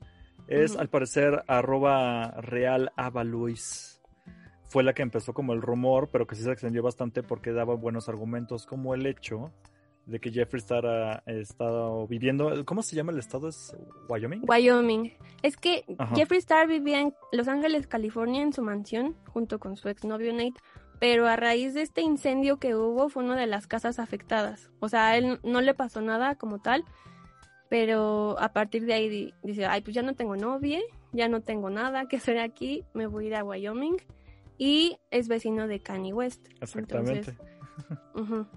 Es, uh-huh. al parecer, arroba real avaluis. Fue la que empezó como el rumor, pero que sí se extendió bastante porque daba buenos argumentos, como el hecho de que Jeffree Star ha estado viviendo, ¿cómo se llama el estado? ¿Es Wyoming? Wyoming. Es que Ajá. Jeffree Star vivía en Los Ángeles, California, en su mansión, junto con su exnovio Nate, pero a raíz de este incendio que hubo, fue una de las casas afectadas. O sea, a él no le pasó nada como tal, pero a partir de ahí dice, ay, pues ya no tengo novia, ya no tengo nada que hacer aquí, me voy a ir a Wyoming, y es vecino de Kanye West. Exactamente. Entonces, uh-huh.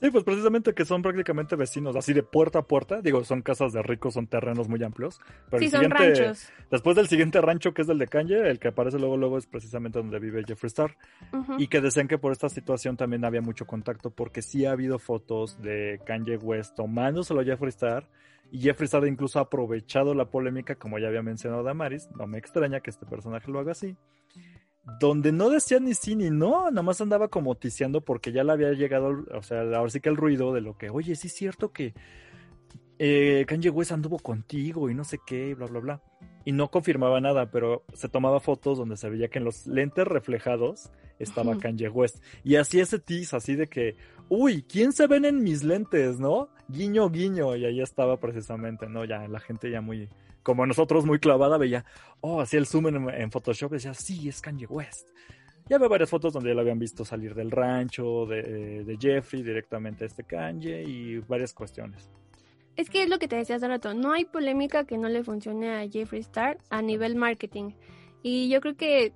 Sí, pues precisamente que son prácticamente vecinos, así de puerta a puerta. Digo, son casas de ricos, son terrenos muy amplios. Pero sí, el son siguiente, ranchos. Después del siguiente rancho, que es el de Kanye, el que aparece luego luego es precisamente donde vive Jeffree Star. Uh-huh. Y que decían que por esta situación también había mucho contacto, porque sí ha habido fotos de Kanye West tomándoselo a Jeffree Star. Y Jeffree Star incluso ha aprovechado la polémica, como ya había mencionado Damaris. No me extraña que este personaje lo haga así. Donde no decía ni sí ni no, nada más andaba como ticiando, porque ya le había llegado, o sea, ahora sí que el ruido de lo que, oye, sí es cierto que eh, Kanye West anduvo contigo y no sé qué, bla, bla, bla. Y no confirmaba nada, pero se tomaba fotos donde se veía que en los lentes reflejados estaba uh-huh. Kanye West. Y así ese tease, así de que, uy, ¿quién se ven en mis lentes, no? Guiño, guiño, y ahí estaba precisamente, ¿no? Ya la gente ya muy... como nosotros, muy clavada, veía, oh, hacía el zoom en, en Photoshop, decía, sí, es Kanye West. Ya había varias fotos donde ya lo habían visto salir del rancho, de, de Jeffree, directamente a este Kanye, y varias cuestiones. Es que es lo que te decía hace rato, no hay polémica que no le funcione a Jeffree Star a nivel marketing. Y yo creo que,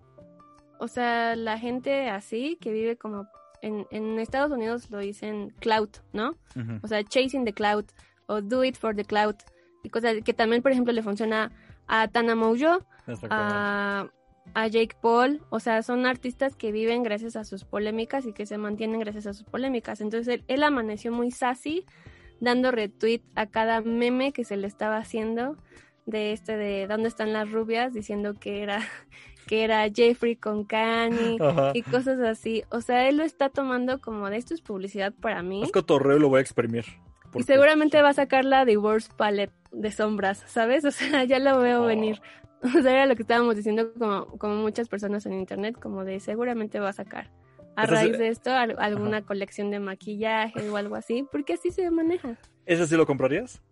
o sea, la gente así, que vive como, en, en Estados Unidos lo dicen clout, ¿no? Uh-huh. O sea, chasing the clout, o do it for the clout. Y cosas que también, por ejemplo, le funciona a Tana Mongeau, a, a Jake Paul. O sea, son artistas que viven gracias a sus polémicas y que se mantienen gracias a sus polémicas. Entonces, él, él amaneció muy sassy, dando retweet a cada meme que se le estaba haciendo de este de ¿dónde están las rubias? Diciendo que era, que era Jeffree con Kanye y cosas así. O sea, él lo está tomando como de esto es publicidad para mí. Es cotorreo, lo voy a exprimir. Porque... y seguramente va a sacar la Divorce Palette de sombras, ¿sabes? O sea, ya lo veo oh. venir. O sea, era lo que estábamos diciendo como, como muchas personas en internet, como de seguramente va a sacar a Entonces, raíz de esto a, alguna ajá. colección de maquillaje o algo así, porque así se maneja. ¿Ese sí lo comprarías?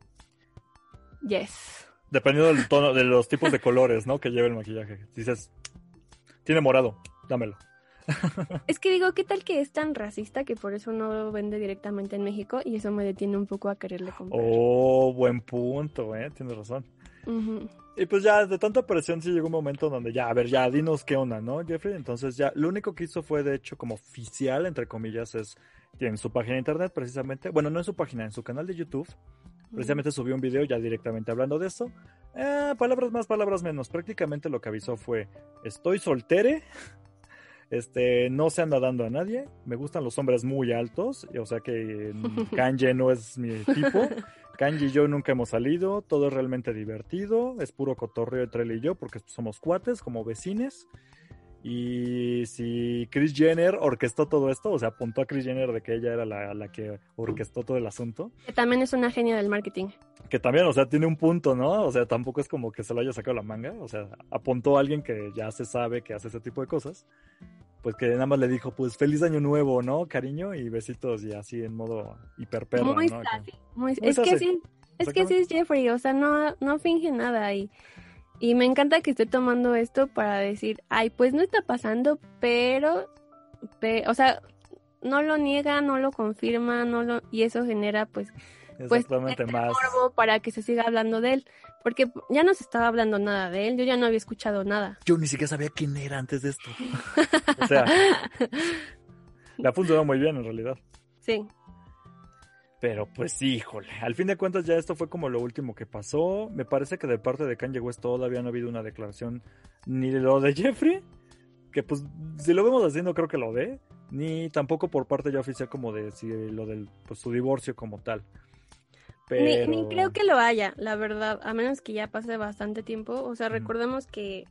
Yes. Dependiendo del tono, de los tipos de colores, ¿no? Que lleve el maquillaje. Dices, tiene morado, dámelo. Es que digo, ¿qué tal que es tan racista que por eso no lo vende directamente en México? Y eso me detiene un poco a quererle comprar. Oh, buen punto, ¿eh? Tienes razón. Uh-huh. Y pues ya, de tanta presión sí llegó un momento donde ya, a ver, ya, dinos qué onda, ¿no, Jeffree? Entonces ya, lo único que hizo fue, de hecho, como oficial, entre comillas, es en su página de internet, precisamente, bueno, no en su página, en su canal de YouTube, precisamente subió un video ya directamente hablando de eso. Eh, palabras más, palabras menos. Prácticamente lo que avisó fue, estoy soltere... Este, no se anda dando a nadie, me gustan los hombres muy altos, o sea que Kanye no es mi tipo, Kanye y yo nunca hemos salido, todo es realmente divertido, es puro cotorreo entre él y yo porque somos cuates, como vecines, y si Kris Jenner orquestó todo esto, o sea, apuntó a Kris Jenner de que ella era la, la que orquestó todo el asunto. Que también es una genia del marketing. Que también, o sea, tiene un punto, ¿no? O sea, tampoco es como que se lo haya sacado la manga, o sea, apuntó a alguien que ya se sabe que hace ese tipo de cosas. Pues que nada más le dijo, pues, feliz año nuevo, ¿no, cariño? Y besitos, y así en modo hiperperra, ¿no? Muy sassy, muy, muy es sassy. Que sí, es que sí es Jeffree, o sea, no, no finge nada. Y, y me encanta que esté tomando esto para decir, ay, pues no está pasando, pero, pe, o sea, no lo niega, no lo confirma, no lo y eso genera, pues, pues este más morbo para que se siga hablando de él. Porque ya no se estaba hablando nada de él, yo ya no había escuchado nada. Yo ni siquiera sabía quién era antes de esto. O sea, le ha funcionado muy bien en realidad. Sí. Pero pues híjole, al fin de cuentas ya esto fue como lo último que pasó. Me parece que de parte de Kanye West todavía no ha habido una declaración ni de lo de Jeffree, que pues si lo vemos así no creo que lo dé, ni tampoco por parte ya oficial como de si lo del pues, su divorcio como tal. Pero... Ni, ni creo que lo haya, la verdad, a menos que ya pase bastante tiempo. O sea, recordemos que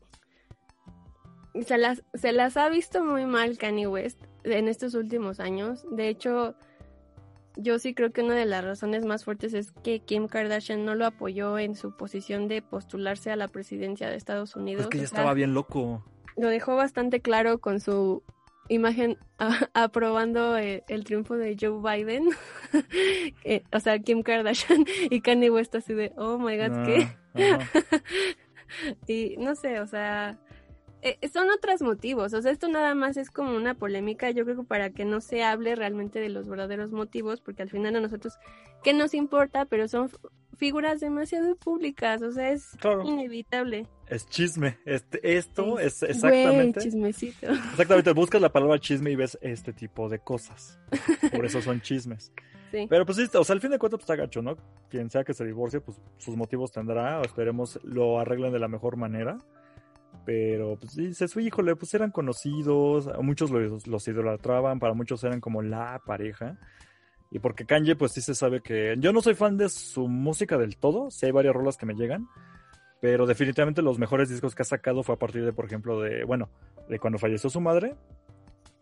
se las, se las ha visto muy mal Kanye West en estos últimos años. De hecho, yo sí creo que una de las razones más fuertes es que Kim Kardashian no lo apoyó en su posición de postularse a la presidencia de Estados Unidos. Es que ya estaba bien loco. Lo dejó bastante claro con su imagen a, aprobando eh, el triunfo de Joe Biden. eh, o sea, Kim Kardashian y Kanye West así de, oh my God, no, ¿qué? Y no sé, o sea, eh, son otros motivos. O sea, esto nada más es como una polémica, yo creo que para que no se hable realmente de los verdaderos motivos, porque al final a nosotros, ¿qué nos importa? Pero son f- figuras demasiado públicas, o sea, es claro. Inevitable. Es chisme, este, esto es, es exactamente... Wey Chismecito. Exactamente, buscas la palabra chisme y ves este tipo de cosas, por eso son chismes. Sí. Pero pues sí, o sea, al fin de cuentas pues está gacho, ¿no? Quien sea que se divorcie, pues sus motivos tendrá, o esperemos lo arreglen de la mejor manera. Pero pues sí, se su híjole, pues eran conocidos, muchos los, los idolatraban, para muchos eran como la pareja. Y porque Kanye pues sí se sabe que... Yo no soy fan de su música del todo, sí hay varias rolas que me llegan. Pero definitivamente los mejores discos que ha sacado fue a partir de, por ejemplo, de, bueno, de cuando falleció su madre,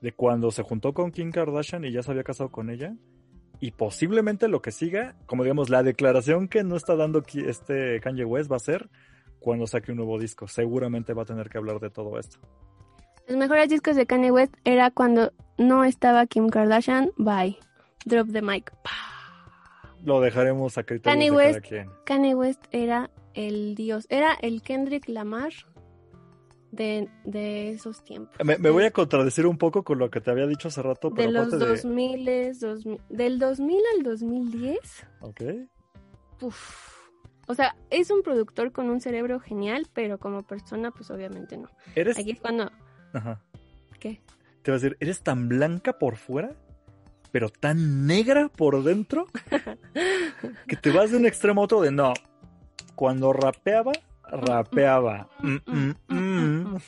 de cuando se juntó con Kim Kardashian y ya se había casado con ella, y posiblemente lo que siga, como digamos, la declaración que no está dando este Kanye West va a ser cuando saque un nuevo disco. Seguramente va a tener que hablar de todo esto. Los mejores discos de Kanye West era cuando no estaba Kim Kardashian, bye, drop the mic. Lo dejaremos a criterio Kanye de West, cada quien. Kanye West era... el dios, era el Kendrick Lamar de, de esos tiempos. Me, me voy a contradecir un poco con lo que te había dicho hace rato. Pero de los dos mil, de... dos mil, del dos mil al dos mil diez. Ok. Uf. O sea, es un productor con un cerebro genial, pero como persona, pues obviamente no. ¿Eres... Aquí es cuando... Ajá. ¿Qué? Te iba a decir, ¿eres tan blanca por fuera? Pero tan negra por dentro que te vas de un extremo a otro de no. Cuando rapeaba, rapeaba. Mm, mm, mm, mm, mm.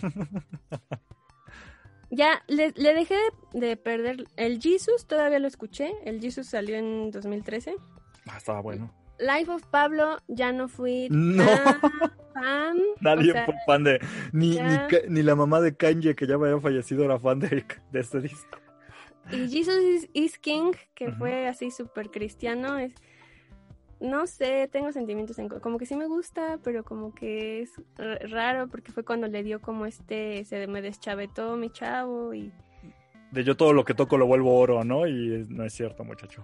Ya, le, le dejé de, de perder. El Jesus todavía lo escuché. El Jesus salió en dos mil trece. Ah, estaba bueno. Life of Pablo, ya no fui no. fan. Nadie o sea, fue fan de... Ni, ni, ni la mamá de Kanye, que ya me había fallecido, era fan de, de este disco. Y Jesus is, is King, que uh-huh. fue así súper cristiano, es... No sé, tengo sentimientos en... Como que sí me gusta, pero como que es r- raro, porque fue cuando le dio como este... Se me deschavetó mi chavo y... De yo todo lo que toco lo vuelvo oro, ¿no? Y no es cierto, muchacho.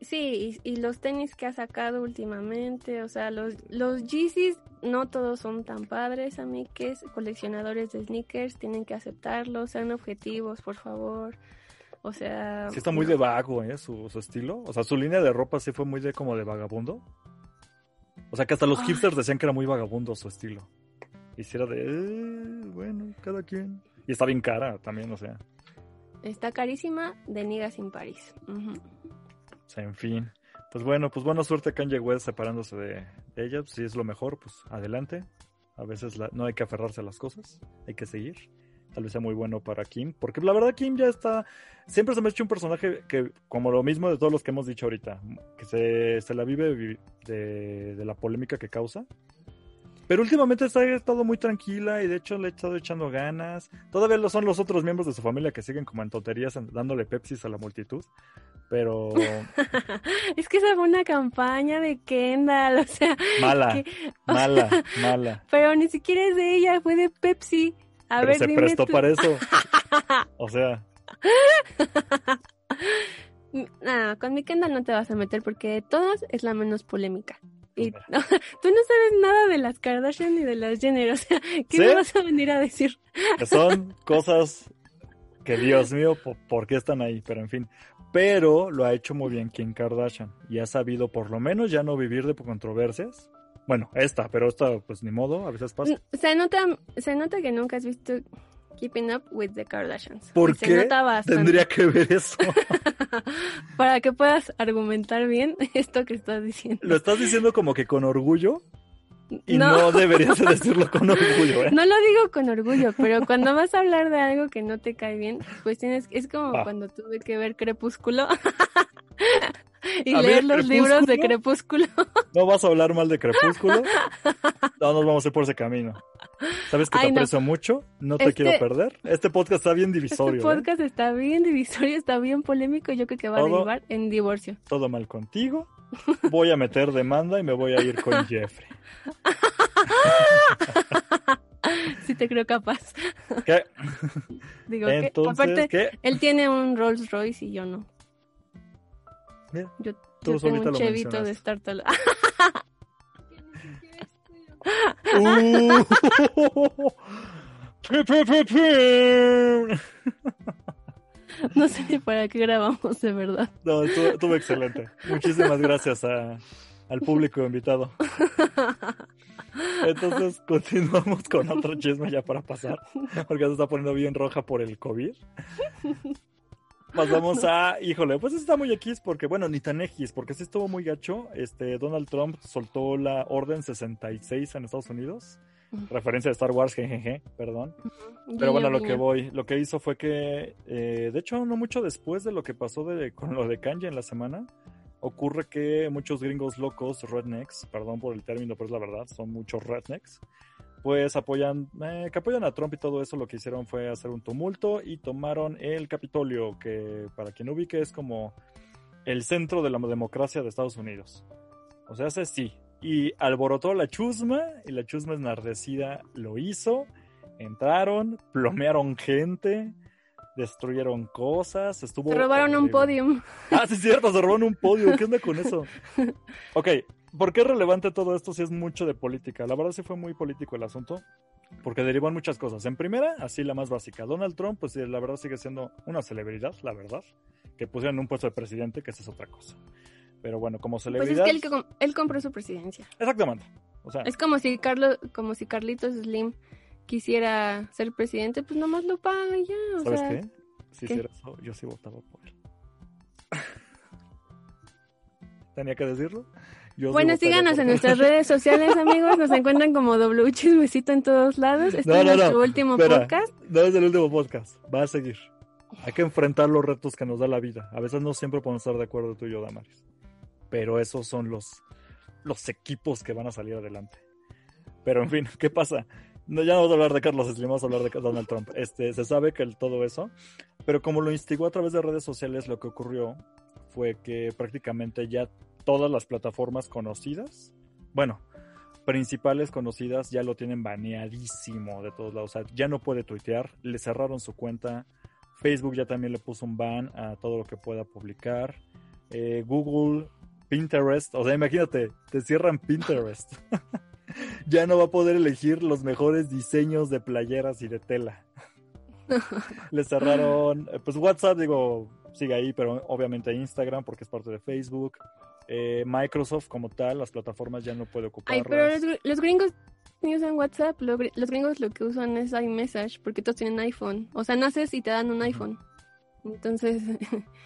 Sí, y, y los tenis que ha sacado últimamente, o sea, los, los Yeezys no todos son tan padres, amigues. Coleccionadores de sneakers tienen que aceptarlos, sean objetivos, por favor... O sea... Sí está muy no. de vago, ¿eh? Su, su estilo. O sea, su línea de ropa sí fue muy de como de vagabundo. O sea, que hasta los Ay. hipsters decían que era muy vagabundo su estilo. Y si era de... Eh, bueno, cada quien. Y está bien cara también, o sea. Está carísima de niggas in París. Uh-huh. O sea, en fin. Pues bueno, pues buena suerte Kanye West separándose de, de ella. Pues si es lo mejor, pues adelante. A veces la, no hay que aferrarse a las cosas. Hay que seguir. Tal vez sea muy bueno para Kim, porque la verdad Kim ya está, siempre se me ha hecho un personaje que, como lo mismo de todos los que hemos dicho ahorita, que se, se la vive de, de la polémica que causa, pero últimamente está, ha estado muy tranquila y de hecho le ha estado echando ganas, todavía lo son los otros miembros de su familia que siguen como en tonterías dándole Pepsis a la multitud, pero... Es que esa fue una campaña de Kendall, o sea... Mala, que, o mala, sea, mala. Pero ni siquiera es de ella, fue de Pepsi. A pero ver, se prestó tú. Para eso. O sea. No, con mi Kendall no te vas a meter porque de todas es la menos polémica. Y tú no sabes nada de las Kardashian ni de las Jenner. O sea, ¿qué ¿Sí? me vas a venir a decir? Que son cosas que, Dios mío, ¿por, ¿por qué están ahí? Pero en fin. Pero lo ha hecho muy bien Kim Kardashian. Y ha sabido, por lo menos, ya no vivir de controversias. Bueno, esta, pero esta, pues ni modo, a veces pasa. Se nota, se nota que nunca has visto Keeping Up with the Kardashians. ¿Por se qué nota bastante. Tendría que ver eso? Para que puedas argumentar bien esto que estás diciendo. ¿Lo estás diciendo como que con orgullo? Y no, no deberías decirlo con orgullo, ¿eh? No lo digo con orgullo, pero cuando vas a hablar de algo que no te cae bien, pues tienes... Es como ah. cuando tuve que ver Crepúsculo... Y a leer los libros de Crepúsculo. No vas a hablar mal de Crepúsculo. No nos vamos a ir por ese camino. Sabes que Ay, te no. aprecio mucho. No te este... quiero perder. Este podcast está bien divisorio. Este podcast ¿eh? está bien divisorio, está bien polémico. Y yo creo que va todo, a derivar en divorcio. Todo mal contigo. Voy a meter demanda y me voy a ir con Jeffree. Sí te creo capaz. ¿Qué? Digo, entonces, que aparte, ¿qué? Él tiene un Rolls Royce y yo no. Mira, yo, yo tengo un chevito de Star Talent. No sé ni para qué grabamos, de verdad. No, estuvo, estuvo excelente. Muchísimas gracias a, al público invitado. Entonces continuamos con otro chisme ya para pasar, porque se está poniendo bien roja por el COVID. Pasamos a, híjole, pues está muy X porque, bueno, ni tan X, porque sí estuvo muy gacho. Este, Donald Trump soltó la Orden sesenta y seis en Estados Unidos. Referencia de Star Wars, jejeje, perdón. Uh-huh. Pero bueno, lo que voy, lo que hizo fue que, eh, de hecho, no mucho después de lo que pasó de, con lo de Kanye en la semana, ocurre que muchos gringos locos, rednecks, perdón por el término, pero es la verdad, son muchos rednecks, pues apoyan, eh, que apoyan a Trump y todo eso. Lo que hicieron fue hacer un tumulto y tomaron el Capitolio, que para quien ubique es como el centro de la democracia de Estados Unidos. O sea, ese sí. Y alborotó la chusma, y la chusma enardecida lo hizo. Entraron, plomearon gente, destruyeron cosas, estuvo... Se robaron horrible. Un podium. Ah, sí es cierto, se robaron un podium, ¿qué onda con eso? Ok, ¿por qué es relevante todo esto si es mucho de política? La verdad sí fue muy político el asunto, porque derivó en muchas cosas. En primera, así la más básica, Donald Trump, pues la verdad sigue siendo una celebridad, la verdad, que pusieron un puesto de presidente, que esa es otra cosa. Pero bueno, como celebridad... Pues es que él, él compró su presidencia. Exactamente. O sea, es como si, Carlos, como si Carlitos Slim quisiera ser presidente, pues nomás lo paga y ya. O ¿Sabes sea, qué? Si ¿qué? hiciera eso, yo sí votaba por él. Tenía que decirlo. Yo bueno, sí síganos en nuestras redes sociales, amigos. Nos encuentran como W Chismecito en todos lados. Este no, no, es nuestro no. último Espera, podcast. No es el último podcast. Va a seguir. Hay que enfrentar los retos que nos da la vida. A veces no siempre podemos estar de acuerdo tú y yo, Damaris. Pero esos son los, los equipos que van a salir adelante. Pero en fin, ¿qué pasa? No, ya no vamos a hablar de Carlos Slim, vamos a hablar de Donald Trump. Este, se sabe que el, todo eso, pero como lo instigó a través de redes sociales, lo que ocurrió fue que prácticamente ya todas las plataformas conocidas, bueno, principales conocidas, ya lo tienen baneadísimo de todos lados. O sea, ya no puede tuitear, le cerraron su cuenta. Facebook ya también le puso un ban a todo lo que pueda publicar. Eh, Google... Pinterest, o sea, imagínate, te cierran Pinterest. Ya no va a poder elegir los mejores diseños de playeras y de tela. Le cerraron, pues WhatsApp, digo, sigue ahí, pero obviamente Instagram, porque es parte de Facebook. Eh, Microsoft como tal, las plataformas ya no puede ocuparlas. Ay, pero los, los gringos ni usan WhatsApp, los, los gringos lo que usan es iMessage, porque todos tienen iPhone. O sea, naces y te dan un iPhone. Entonces,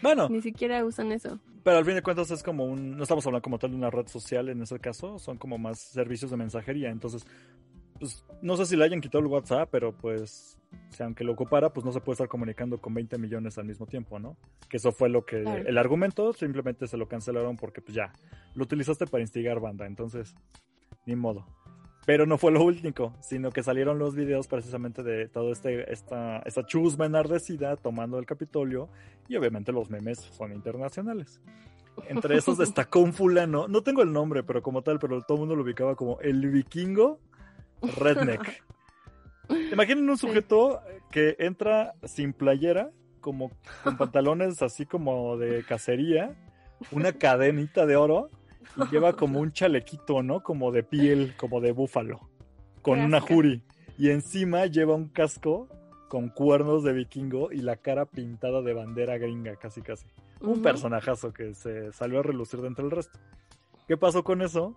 bueno, ni siquiera usan eso. Pero al fin de cuentas es como un... No estamos hablando como tal de una red social en ese caso. Son como más servicios de mensajería. Entonces, pues no sé si le hayan quitado el WhatsApp, pero pues... O sea, aunque lo ocupara, pues no se puede estar comunicando con veinte millones al mismo tiempo, ¿no? Que eso fue lo que... Claro. El argumento simplemente se lo cancelaron porque pues ya. Lo utilizaste para instigar banda. Entonces, ni modo. Pero no fue lo único, sino que salieron los videos precisamente de toda este, esta, esta chusma enardecida tomando el Capitolio, y obviamente los memes son internacionales. Entre esos destacó un fulano, no tengo el nombre, pero como tal, pero todo el mundo lo ubicaba como el vikingo redneck. Imaginen un sujeto que entra sin playera, como con pantalones así como de cacería, una cadenita de oro, y lleva como un chalequito, ¿no? Como de piel, como de búfalo, con Casca. Una juri. Y encima lleva un casco con cuernos de vikingo y la cara pintada de bandera gringa, casi casi. Uh-huh. Un personajazo que se salió a relucir de entre el resto. ¿Qué pasó con eso?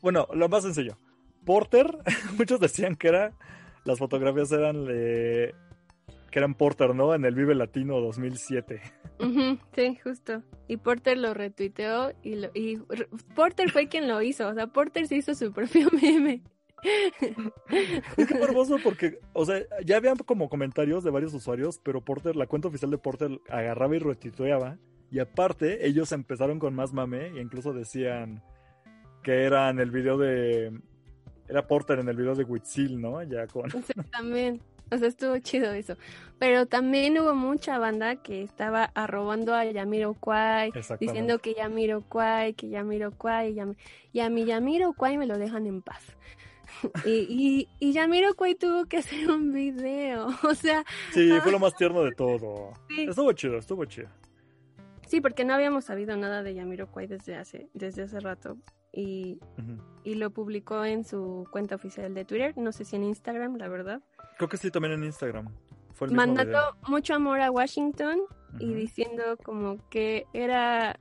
Bueno, lo más sencillo. Porter, muchos decían que era... Las fotografías eran... Eh, que eran Porter, ¿no? En el Vive Latino dos mil siete. Uh-huh, sí, justo. Y Porter lo retuiteó y, lo, y re, Porter fue quien lo hizo. O sea, Porter se hizo su propio meme. Es que fue hermoso porque, o sea, ya habían como comentarios de varios usuarios, pero Porter, la cuenta oficial de Porter agarraba y retuiteaba. Y aparte, ellos empezaron con más mame e incluso decían que era en el video de... Era Porter en el video de Huitzil, ¿no? Ya con... Exactamente. O sea, estuvo chido eso. Pero también hubo mucha banda que estaba arrobando a Jamiroquai, diciendo que Jamiroquai, que Jamiroquai, Yami... y a mi Jamiroquai me lo dejan en paz. Y, y, y Jamiroquai tuvo que hacer un video, o sea... Sí, fue lo más tierno de todo. Sí. Estuvo chido, estuvo chido. Sí, porque no habíamos sabido nada de Jamiroquai desde hace, desde hace rato. Y, uh-huh. y lo publicó en su cuenta oficial de Twitter, no sé si en Instagram, la verdad. Creo que sí, también en Instagram. Fue el mismo mandando video. Mucho amor a Washington uh-huh. y diciendo como que era...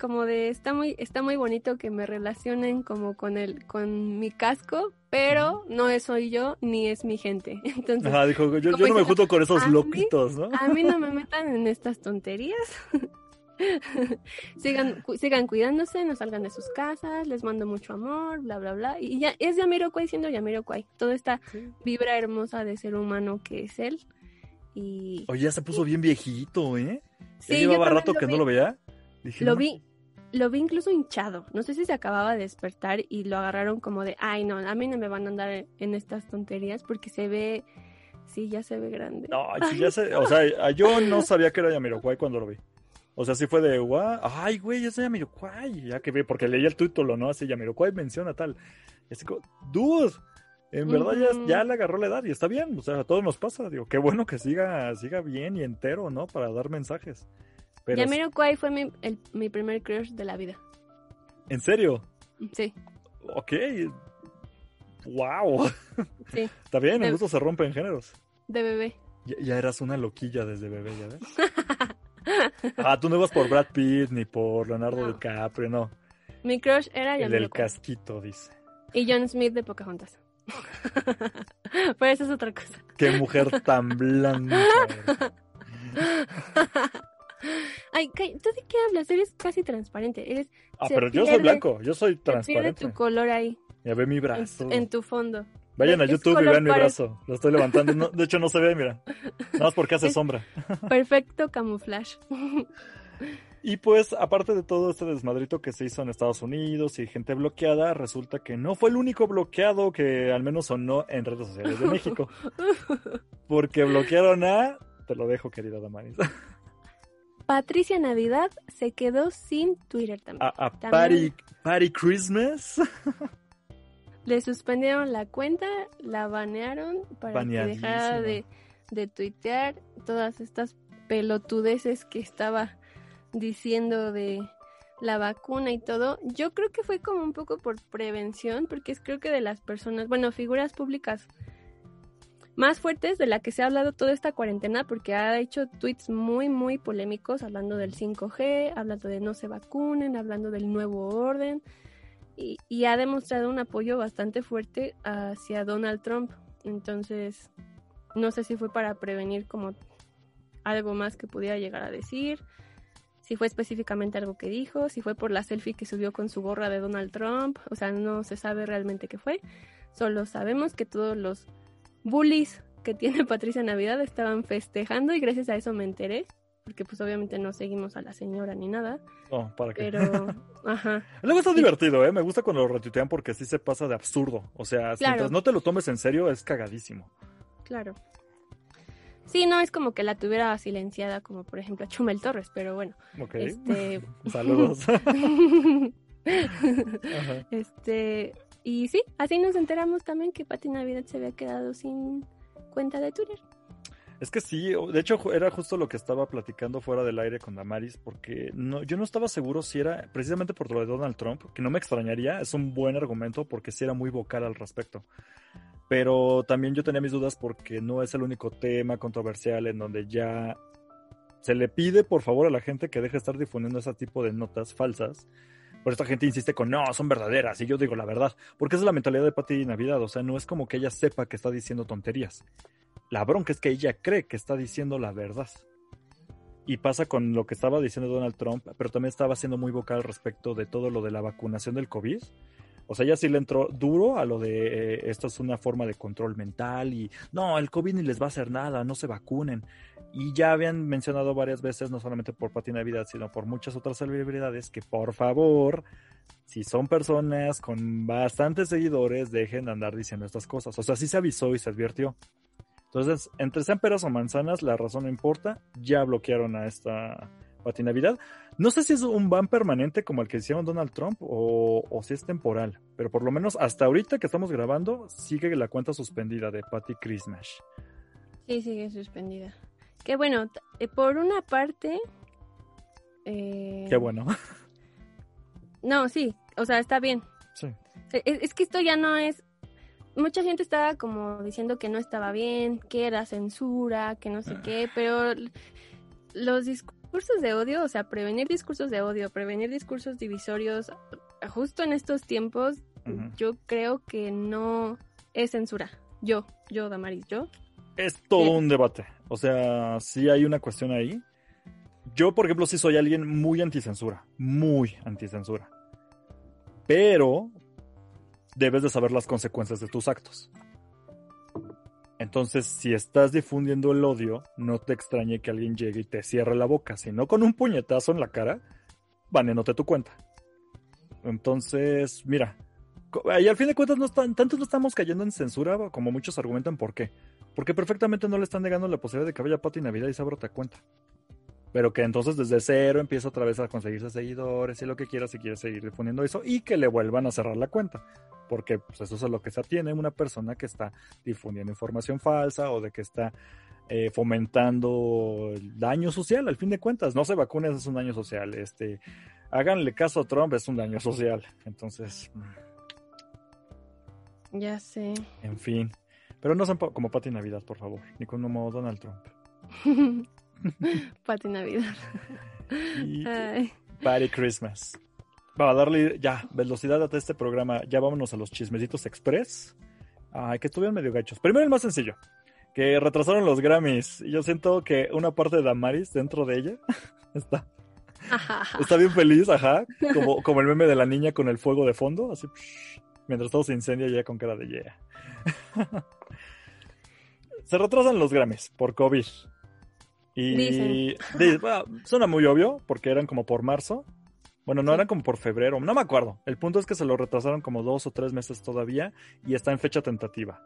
como de está muy está muy bonito que me relacionen como con el con mi casco, pero no soy yo ni es mi gente. Entonces, ajá, dijo, yo, yo no me junto con esos loquitos, ¿no? A mí no me metan en estas tonterías. sigan sigan cuidándose, no salgan de sus casas, les mando mucho amor, bla bla bla. Y ya es Jamiroquai siendo Jamiroquai. Toda esta vibra hermosa de ser humano que es él. Y oye, ya se puso y... bien viejito, ¿eh? Sí, ya llevaba rato que vi. No lo veía. Dije, lo vi lo vi incluso hinchado, no sé si se acababa de despertar y lo agarraron como de, ay no, a mí no me van a andar en estas tonterías porque se ve, sí, ya se ve grande. No, sí, ya se, o sea, yo no sabía que era Jamiroquai cuando lo vi, o sea, sí fue de, guau, ay güey, ya se Jamiroquai, ya que vi, porque leí el título, ¿no? Así, Jamiroquai menciona tal, y así como, dude, en verdad mm. ya, ya le agarró la edad y está bien, o sea, a todos nos pasa, digo, qué bueno que siga, siga bien y entero, ¿no? Para dar mensajes. Pero... Jamiroquai fue mi, el, mi primer crush de la vida. ¿En serio? Sí. Ok. Wow. Sí. Está bien, el gusto se rompe en géneros. De bebé. Ya, ya eras una loquilla desde bebé, ¿ya ves? Ah, tú no ibas por Brad Pitt ni por Leonardo no. DiCaprio, no. Mi crush era Jamiroquai. El del casquito, dice. Y John Smith de Pocahontas. Pero eso es otra cosa. Qué mujer tan blanca. Ay, ¿tú de qué hablas? Eres casi transparente. Eres, ah, pero pierde, yo soy blanco, yo soy transparente. Pierde tu color ahí. Ya ve mi brazo. En, en tu fondo. Vayan a es YouTube y vean mi brazo. Lo estoy levantando. No, de hecho, no se ve, mira. Nada más porque hace es sombra. Perfecto camuflaje. Y pues, aparte de todo este desmadrito que se hizo en Estados Unidos y gente bloqueada, resulta que no fue el único bloqueado que al menos sonó en redes sociales de México. Porque bloquearon a... Te lo dejo, querida Damaris. Patricia Navidad se quedó sin Twitter también. A, a también party, party Christmas. Le suspendieron la cuenta, la banearon para que dejara de, de tuitear todas estas pelotudeces que estaba diciendo de la vacuna y todo. Yo creo que fue como un poco por prevención, porque es, creo que de las personas, bueno, figuras públicas más fuertes de la que se ha hablado toda esta cuarentena, porque ha hecho tweets muy, muy polémicos, hablando del cinco G, hablando de no se vacunen, hablando del nuevo orden, y, y ha demostrado un apoyo bastante fuerte hacia Donald Trump. Entonces, no sé si fue para prevenir como algo más que pudiera llegar a decir, si fue específicamente algo que dijo, si fue por la selfie que subió con su gorra de Donald Trump, o sea, no se sabe realmente qué fue, solo sabemos que todos los bullies que tiene Patricia Navidad estaban festejando y gracias a eso me enteré, porque pues obviamente no seguimos a la señora ni nada. No, ¿para qué? Pero, ajá. Luego está sí. divertido, ¿eh? Me gusta cuando lo retuitean porque sí se pasa de absurdo. O sea, claro. Mientras no te lo tomes en serio es cagadísimo. Claro. Sí, no es como que la tuviera silenciada como por ejemplo a Chumel Torres, pero bueno. Ok. Este... Saludos. Ajá. Este... Y sí, así nos enteramos también que Pati Navidad se había quedado sin cuenta de Twitter. Es que sí, de hecho era justo lo que estaba platicando fuera del aire con Damaris, porque no, yo no estaba seguro si era precisamente por lo de Donald Trump, que no me extrañaría, es un buen argumento porque sí era muy vocal al respecto. Pero también yo tenía mis dudas porque no es el único tema controversial en donde ya se le pide por favor a la gente que deje de estar difundiendo ese tipo de notas falsas. Pero esta gente insiste con, no, son verdaderas, y yo digo la verdad, porque esa es la mentalidad de Pati Navidad, o sea, no es como que ella sepa que está diciendo tonterías. La bronca es que ella cree que está diciendo la verdad. Y pasa con lo que estaba diciendo Donald Trump, pero también estaba siendo muy vocal respecto de todo lo de la vacunación del COVID. O sea, ella sí le entró duro a lo de, eh, esto es una forma de control mental, y no, el COVID ni les va a hacer nada, no se vacunen. Y ya habían mencionado varias veces, no solamente por Pati Navidad, sino por muchas otras celebridades, que por favor, si son personas con bastantes seguidores, dejen de andar diciendo estas cosas. O sea, sí se avisó y se advirtió. Entonces, entre sean peras o manzanas, la razón no importa. Ya bloquearon a esta Pati Navidad. No sé si es un ban permanente como el que hicieron Donald Trump o, o si es temporal, pero por lo menos hasta ahorita que estamos grabando sigue la cuenta suspendida de Pati Christmas. Sí, sigue suspendida. Que bueno, por una parte... Eh... Qué bueno. No, sí, o sea, está bien. Sí. Es, es que esto ya no es... Mucha gente estaba como diciendo que no estaba bien, que era censura, que no sé qué, pero los discursos de odio, o sea, prevenir discursos de odio, prevenir discursos divisorios, justo en estos tiempos, uh-huh. yo creo que no es censura. Yo, yo, Damaris, yo. Es todo ¿Qué? un debate. O sea, sí hay una cuestión ahí. Yo, por ejemplo, sí soy alguien muy anticensura, muy anticensura. Pero... debes de saber las consecuencias de tus actos. Entonces, si estás difundiendo el odio, no te extrañe que alguien llegue y te cierre la boca, sino con un puñetazo en la cara, baneándote tu cuenta. Entonces, mira, y al fin de cuentas, no están, tanto no estamos cayendo en censura como muchos argumentan. ¿Por qué? Porque perfectamente no le están negando la posibilidad de que vaya Pati Navidad y se abra otra cuenta. Pero que entonces desde cero empieza otra vez a conseguirse seguidores y lo que quiera, si quiere seguir difundiendo eso, y que le vuelvan a cerrar la cuenta, porque pues, eso es a lo que se atiene una persona que está difundiendo información falsa o de que está eh, fomentando el daño social. Al fin de cuentas, no se vacunen, es un daño social. Este, háganle caso a Trump, es un daño social. Entonces, ya sé. En fin, pero no sean como Pati Navidad, por favor, ni como Donald Trump. Pati Navidad. Pati Christmas. Vamos a darle ya velocidad a este programa. Ya vámonos a los chismecitos express. Ay, que estuvieron medio gachos. Primero el más sencillo, que retrasaron los Grammys. Y yo siento que una parte de Damaris, dentro de ella, está, está bien feliz, ajá. Como, como el meme de la niña con el fuego de fondo, así psh, mientras todo se incendia ya con cara de yeah. Se retrasan los Grammys por COVID. Y Dicen. De, bueno, suena muy obvio, porque eran como por marzo. Bueno, no, sí. eran como por febrero, no me acuerdo. El punto es que se lo retrasaron como dos o tres meses todavía y está en fecha tentativa.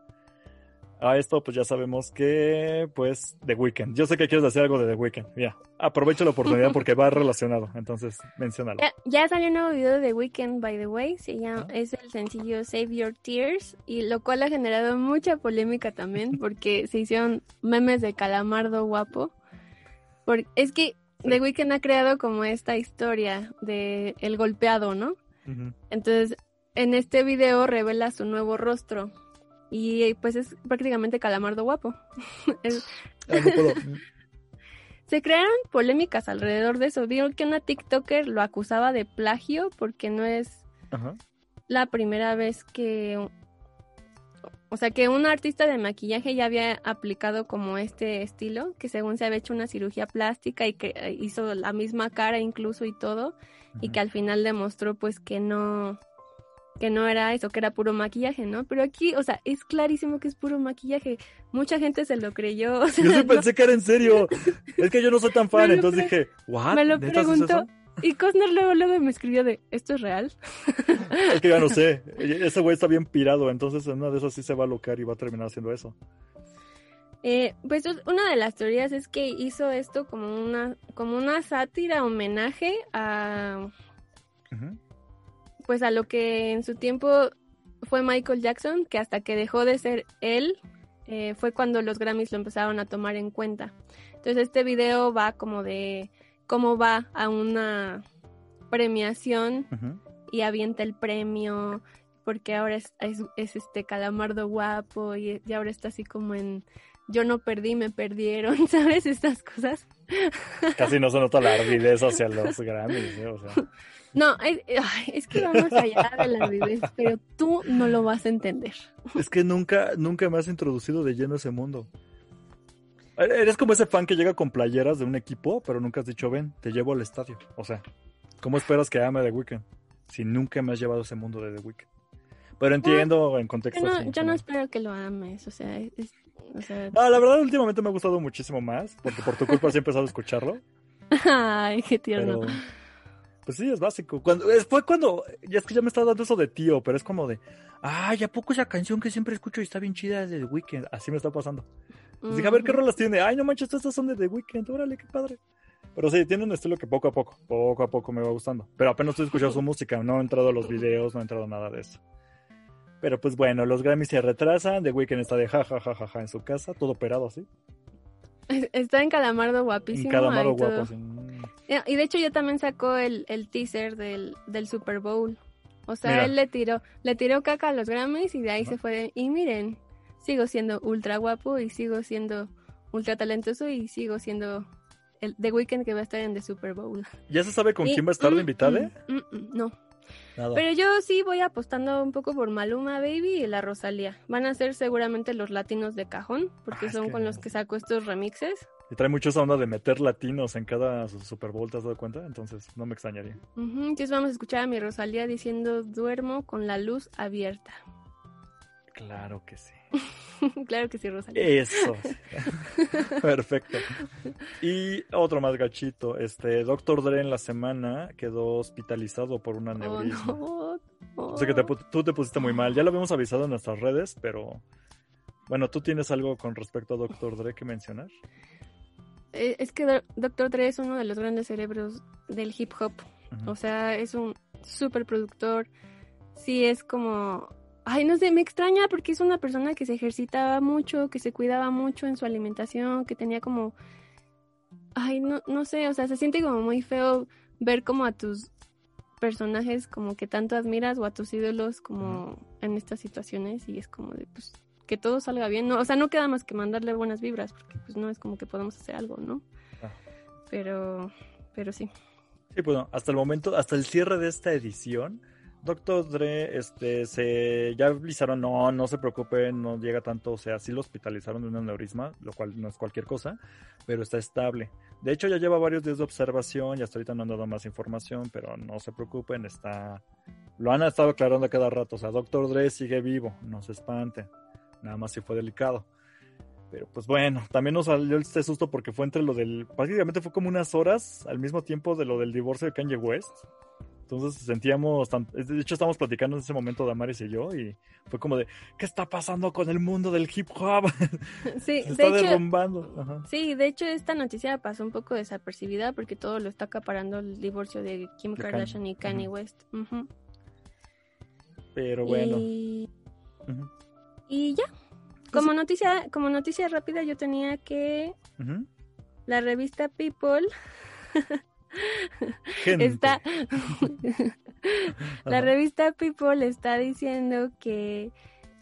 A esto pues ya sabemos que, pues, The Weeknd. Yo sé que quieres decir algo de The Weeknd, ya. Aprovecho la oportunidad porque va relacionado, entonces, menciónalo. Ya, ya salió un nuevo video de The Weeknd, by the way, se llama, ¿Ah? es el sencillo Save Your Tears, y lo cual ha generado mucha polémica también, porque se hicieron memes de Calamardo guapo. Porque es que The Weeknd ha creado como esta historia de el golpeado, ¿no? Uh-huh. Entonces, en este video revela su nuevo rostro. Y pues es prácticamente Calamardo guapo. es... Ay, no puedo. Se crearon polémicas alrededor de eso. Vieron que una TikToker lo acusaba de plagio porque no es uh-huh. la primera vez que... O sea, que un artista de maquillaje ya había aplicado como este estilo, que según se había hecho una cirugía plástica y que hizo la misma cara incluso y todo, uh-huh. y que al final demostró pues que no, que no era eso, que era puro maquillaje, ¿no? Pero aquí, o sea, es clarísimo que es puro maquillaje. Mucha gente se lo creyó. O sea, yo sí no... pensé que era en serio. Es que yo no soy tan fan, entonces pre... dije, ¿what? Me lo preguntó. Y Costner luego, luego me escribió de, ¿esto es real? Es que ya no sé, ese güey está bien pirado, entonces en una de esas sí se va a locar y va a terminar haciendo eso. Eh, pues una de las teorías es que hizo esto como una como una sátira, homenaje a uh-huh. pues a lo que en su tiempo fue Michael Jackson, que hasta que dejó de ser él, eh, fue cuando los Grammys lo empezaron a tomar en cuenta. Entonces este video va como de... cómo va a una premiación uh-huh. y avienta el premio, porque ahora es, es, es este Calamardo guapo y, y ahora está así como en yo no perdí, me perdieron, ¿sabes? Estas cosas. Casi no se nota la aridez hacia los Grammys, ¿eh? O sea. No, es, es que vamos allá de la aridez, pero tú no lo vas a entender. Es que nunca, nunca me has introducido de lleno a ese mundo. Eres como ese fan que llega con playeras de un equipo, pero nunca has dicho, ven, te llevo al estadio. O sea, ¿cómo esperas que ame The Weeknd? Si nunca me has llevado a ese mundo de The Weeknd. Pero entiendo bueno, en contexto. Yo no, yo no espero que lo ames, o sea... Es, o sea... Ah, la verdad, últimamente me ha gustado muchísimo más, porque por tu culpa sí he empezado a escucharlo. Ay, qué tierno. Pero, pues sí, es básico. Cuando, fue cuando... Ya es que ya me está dando eso de tío, pero es como de... Ay, ¿a poco esa canción que siempre escucho y está bien chida es de The Weeknd? Así me está pasando. Dije, a ver qué rolas tiene. Ay, no manches, estas son de The Weeknd. Órale, qué padre. Pero sí, tiene un estilo que poco a poco, poco a poco me va gustando. Pero apenas estoy escuchando su música, no he entrado a los videos, no he entrado a nada de eso. Pero pues bueno, los Grammys se retrasan, The Weeknd está de ja, ja, ja, ja, ja en su casa, todo operado así. Está en Calamardo guapísimo. En Calamardo ay, guapo, sí. Y de hecho ya también sacó el, el teaser del, del Super Bowl. O sea, mira, él le tiró, le tiró caca a los Grammys y de ahí no. se fue. Y miren, sigo siendo ultra guapo y sigo siendo ultra talentoso y sigo siendo el The Weeknd que va a estar en The Super Bowl. ¿Ya se sabe con y, quién va a estar mm, de invitada? Mm, mm, mm, no. Nada. Pero yo sí voy apostando un poco por Maluma Baby y la Rosalía. Van a ser seguramente los latinos de cajón, porque ah, son con no. los que saco estos remixes. Y trae mucho esa onda de meter latinos en cada Super Bowl, ¿te has dado cuenta? Entonces no me extrañaría. Uh-huh. Entonces vamos a escuchar a mi Rosalía diciendo duermo con la luz abierta. Claro que sí. Claro que sí, Rosalía. Eso. Sí. Perfecto. Y otro más gachito. Este, Doctor Dre en la semana quedó hospitalizado por un aneurisma. Oh, no. oh. O sea que te, tú te pusiste muy mal. Ya lo habíamos avisado en nuestras redes, pero... Bueno, ¿tú tienes algo con respecto a Doctor Dre que mencionar? Es que Doctor Dre es uno de los grandes cerebros del hip hop. Uh-huh. O sea, es un súper productor. Sí, es como... Ay, no sé, me extraña porque es una persona que se ejercitaba mucho, que se cuidaba mucho en su alimentación, que tenía como... Ay, no, no sé, o sea, se siente como muy feo ver como a tus personajes como que tanto admiras o a tus ídolos como en estas situaciones y es como de, pues, que todo salga bien. No, o sea, no queda más que mandarle buenas vibras porque, pues, no es como que podamos hacer algo, ¿no? Ah. Pero, pero sí. Sí, bueno, hasta el momento, hasta el cierre de esta edición... Doctor Dre, este, se ya avisaron, no, no se preocupen, no llega tanto, o sea, sí lo hospitalizaron de un aneurisma, lo cual no es cualquier cosa, pero está estable. De hecho, ya lleva varios días de observación y hasta ahorita no han dado más información, pero no se preocupen, está, lo han estado aclarando cada rato, o sea, Doctor Dre sigue vivo, no se espanten, nada más si fue delicado. Pero pues bueno, también nos salió este susto porque fue entre lo del, prácticamente fue como unas horas al mismo tiempo de lo del divorcio de Kanye West. Entonces sentíamos, tan... de hecho estábamos platicando en ese momento Damaris y yo y fue como de, ¿qué está pasando con el mundo del hip hop? Sí, se está de hecho, derrumbando. Ajá. Sí, de hecho esta noticia pasó un poco desapercibida porque todo lo está acaparando el divorcio de Kim de Kardashian Kanye. y Kanye uh-huh. West. Uh-huh. Pero bueno. Y, uh-huh. y ya, como sí. noticia como noticia rápida yo tenía que uh-huh. la revista People... Gente. Está la revista People está diciendo que,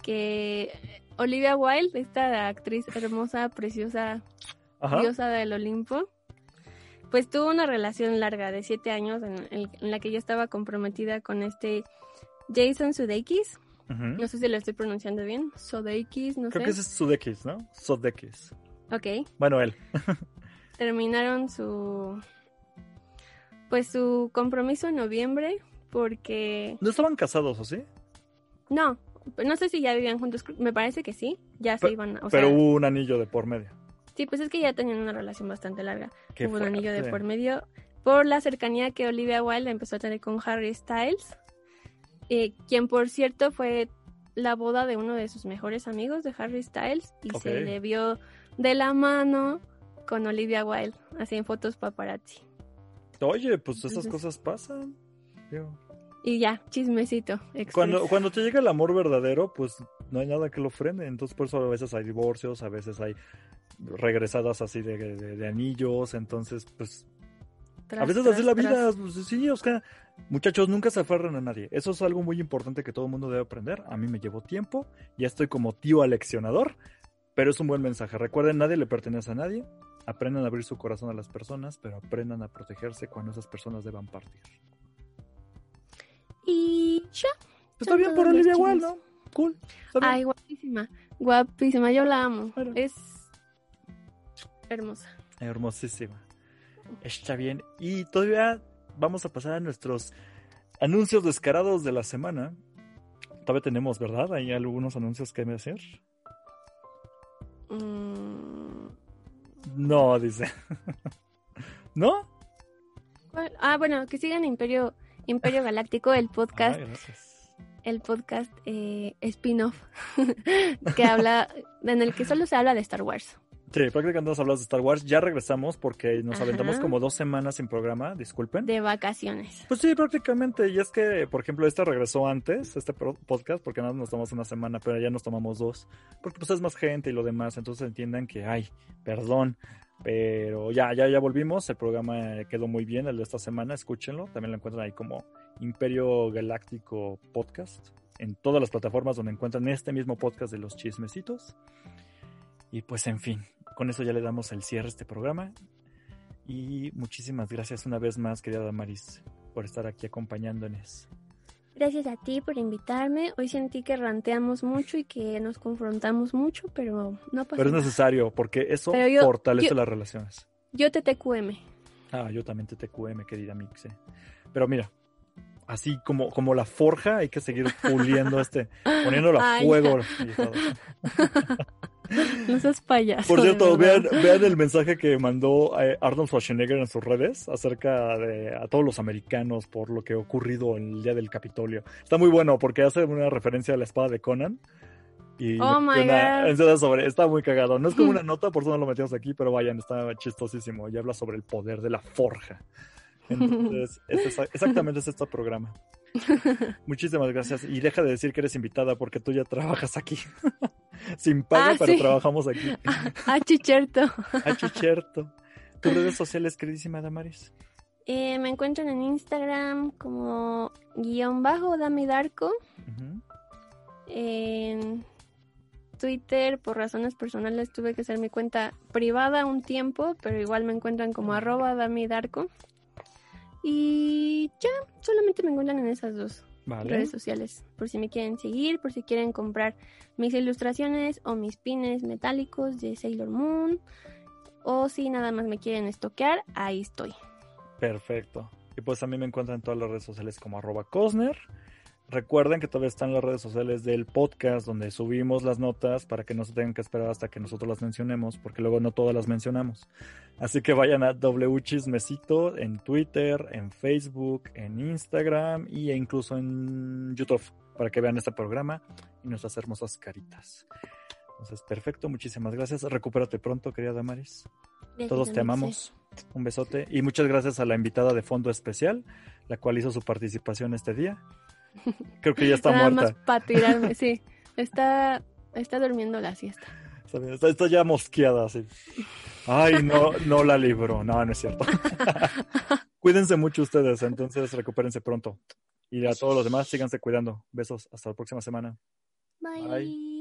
que Olivia Wilde, esta actriz hermosa, preciosa, ajá, diosa del Olimpo, pues tuvo una relación larga de siete años en, en, en la que ella estaba comprometida con este Jason Sudeikis. Uh-huh. No sé si lo estoy pronunciando bien. Sudeikis, no Creo sé. Creo que es Sudeikis, ¿no? Sudeikis. Ok. Bueno, él. Terminaron su... Pues su compromiso en noviembre, porque... ¿No estaban casados o sí? No, no sé si ya vivían juntos, me parece que sí, ya Pe- se iban... O pero sea, hubo un anillo de por medio. Sí, pues es que ya tenían una relación bastante larga. Qué hubo fuerte. Un anillo de por medio por la cercanía que Olivia Wilde empezó a tener con Harry Styles, eh, quien por cierto fue la boda de uno de sus mejores amigos de Harry Styles y okay. se le vio de la mano con Olivia Wilde, así en fotos paparazzi. Oye, pues esas Entonces, cosas pasan. Tío. Y ya, chismecito. Cuando, cuando te llega el amor verdadero, pues no hay nada que lo frene. Entonces, por eso a veces hay divorcios, a veces hay regresadas así de, de, de anillos. Entonces, pues... Tras, a veces tras, así la vida, pues, sí, o sea, muchachos, nunca se aferran a nadie. Eso es algo muy importante que todo el mundo debe aprender. A mí me llevó tiempo, ya estoy como tío aleccionador, pero es un buen mensaje. Recuerden, nadie le pertenece a nadie. Aprendan a abrir su corazón a las personas, pero aprendan a protegerse cuando esas personas deban partir. Y ya. Pues está bien por Olivia Wilde, ¿no? Cool. Ay, guapísima. Guapísima, yo la amo. Bueno. Es hermosa. Hermosísima. Está bien. Y todavía vamos a pasar a nuestros anuncios descarados de la semana. Todavía tenemos, ¿verdad? Hay algunos anuncios que me hacer. Mmm... No, dice. ¿No? Ah, bueno, que sigan Imperio Imperio Galáctico, el podcast. Ay, gracias. El podcast eh, spin-off que habla en el que solo se habla de Star Wars. Sí, prácticamente nos hablas de Star Wars. Ya regresamos porque nos Ajá. aventamos como dos semanas sin programa, disculpen. De vacaciones. Pues sí, prácticamente. Y es que, por ejemplo, este regresó antes, este podcast, porque nada, nos tomamos una semana, pero ya nos tomamos dos. Porque pues es más gente y lo demás, entonces entiendan que, ay, perdón. Pero ya, ya, ya volvimos. El programa quedó muy bien, el de esta semana, escúchenlo. También lo encuentran ahí como Imperio Galáctico Podcast, en todas las plataformas donde encuentran este mismo podcast de los chismecitos. Y pues en fin, con eso ya le damos el cierre a este programa. Y muchísimas gracias una vez más, querida Damaris, por estar aquí acompañándonos. Gracias a ti por invitarme. Hoy sentí que ranteamos mucho y que nos confrontamos mucho, pero no pasa Pero es nada. necesario, porque eso yo, fortalece yo, las relaciones. Yo te T Q M. Ah, yo también te T Q M, querida Mixe. Pero mira, así como, como la forja, hay que seguir puliendo este, poniéndolo a Ay, fuego. No seas payaso. Por cierto, vean, vean el mensaje que mandó Arnold Schwarzenegger en sus redes acerca de a todos los americanos por lo que ha ocurrido el día del Capitolio. Está muy bueno porque hace una referencia a la espada de Conan. Y oh my God. Sobre, está muy cagado. No es como una nota, por eso no lo metimos aquí, pero vayan, está chistosísimo. Y habla sobre el poder de la forja. Entonces, es exactamente es este programa. Muchísimas gracias. Y deja de decir que eres invitada porque tú ya trabajas aquí. Sin paga, ah, pero sí. Trabajamos aquí. Ah, chicherto. Ah, chicherto. ¿Tus redes sociales, queridísima Damaris? Eh, me encuentran en Instagram como guión bajo Dami Darko. Uh-huh. En Twitter, por razones personales, tuve que hacer mi cuenta privada un tiempo, pero igual me encuentran como arroba Dami Darko. Y ya, solamente me encuentran en esas dos vale. redes sociales. Por si me quieren seguir, por si quieren comprar mis ilustraciones o mis pines metálicos de Sailor Moon. O si nada más me quieren estoquear, ahí estoy. Perfecto. Y pues a mí me encuentran en todas las redes sociales como arroba Cosner. Recuerden que todavía están las redes sociales del podcast donde subimos las notas para que no se tengan que esperar hasta que nosotros las mencionemos, porque luego no todas las mencionamos. Así que vayan a W Chismecito en Twitter, en Facebook, en Instagram e incluso en YouTube para que vean este programa y nuestras hermosas caritas. Entonces, perfecto, muchísimas gracias. Recupérate pronto, querida Damaris. Bien, todos te amamos. Sé. Un besote. Y muchas gracias a la invitada de fondo especial, la cual hizo su participación este día. Creo que ya está Nada muerta. Nada más para tirarme, sí. Está, está durmiendo la siesta. Está, está ya mosqueada, así. Ay, no, no la libro. No, no es cierto. Cuídense mucho ustedes, entonces recupérense pronto. Y a todos los demás, síganse cuidando. Besos, hasta la próxima semana. Bye. Bye.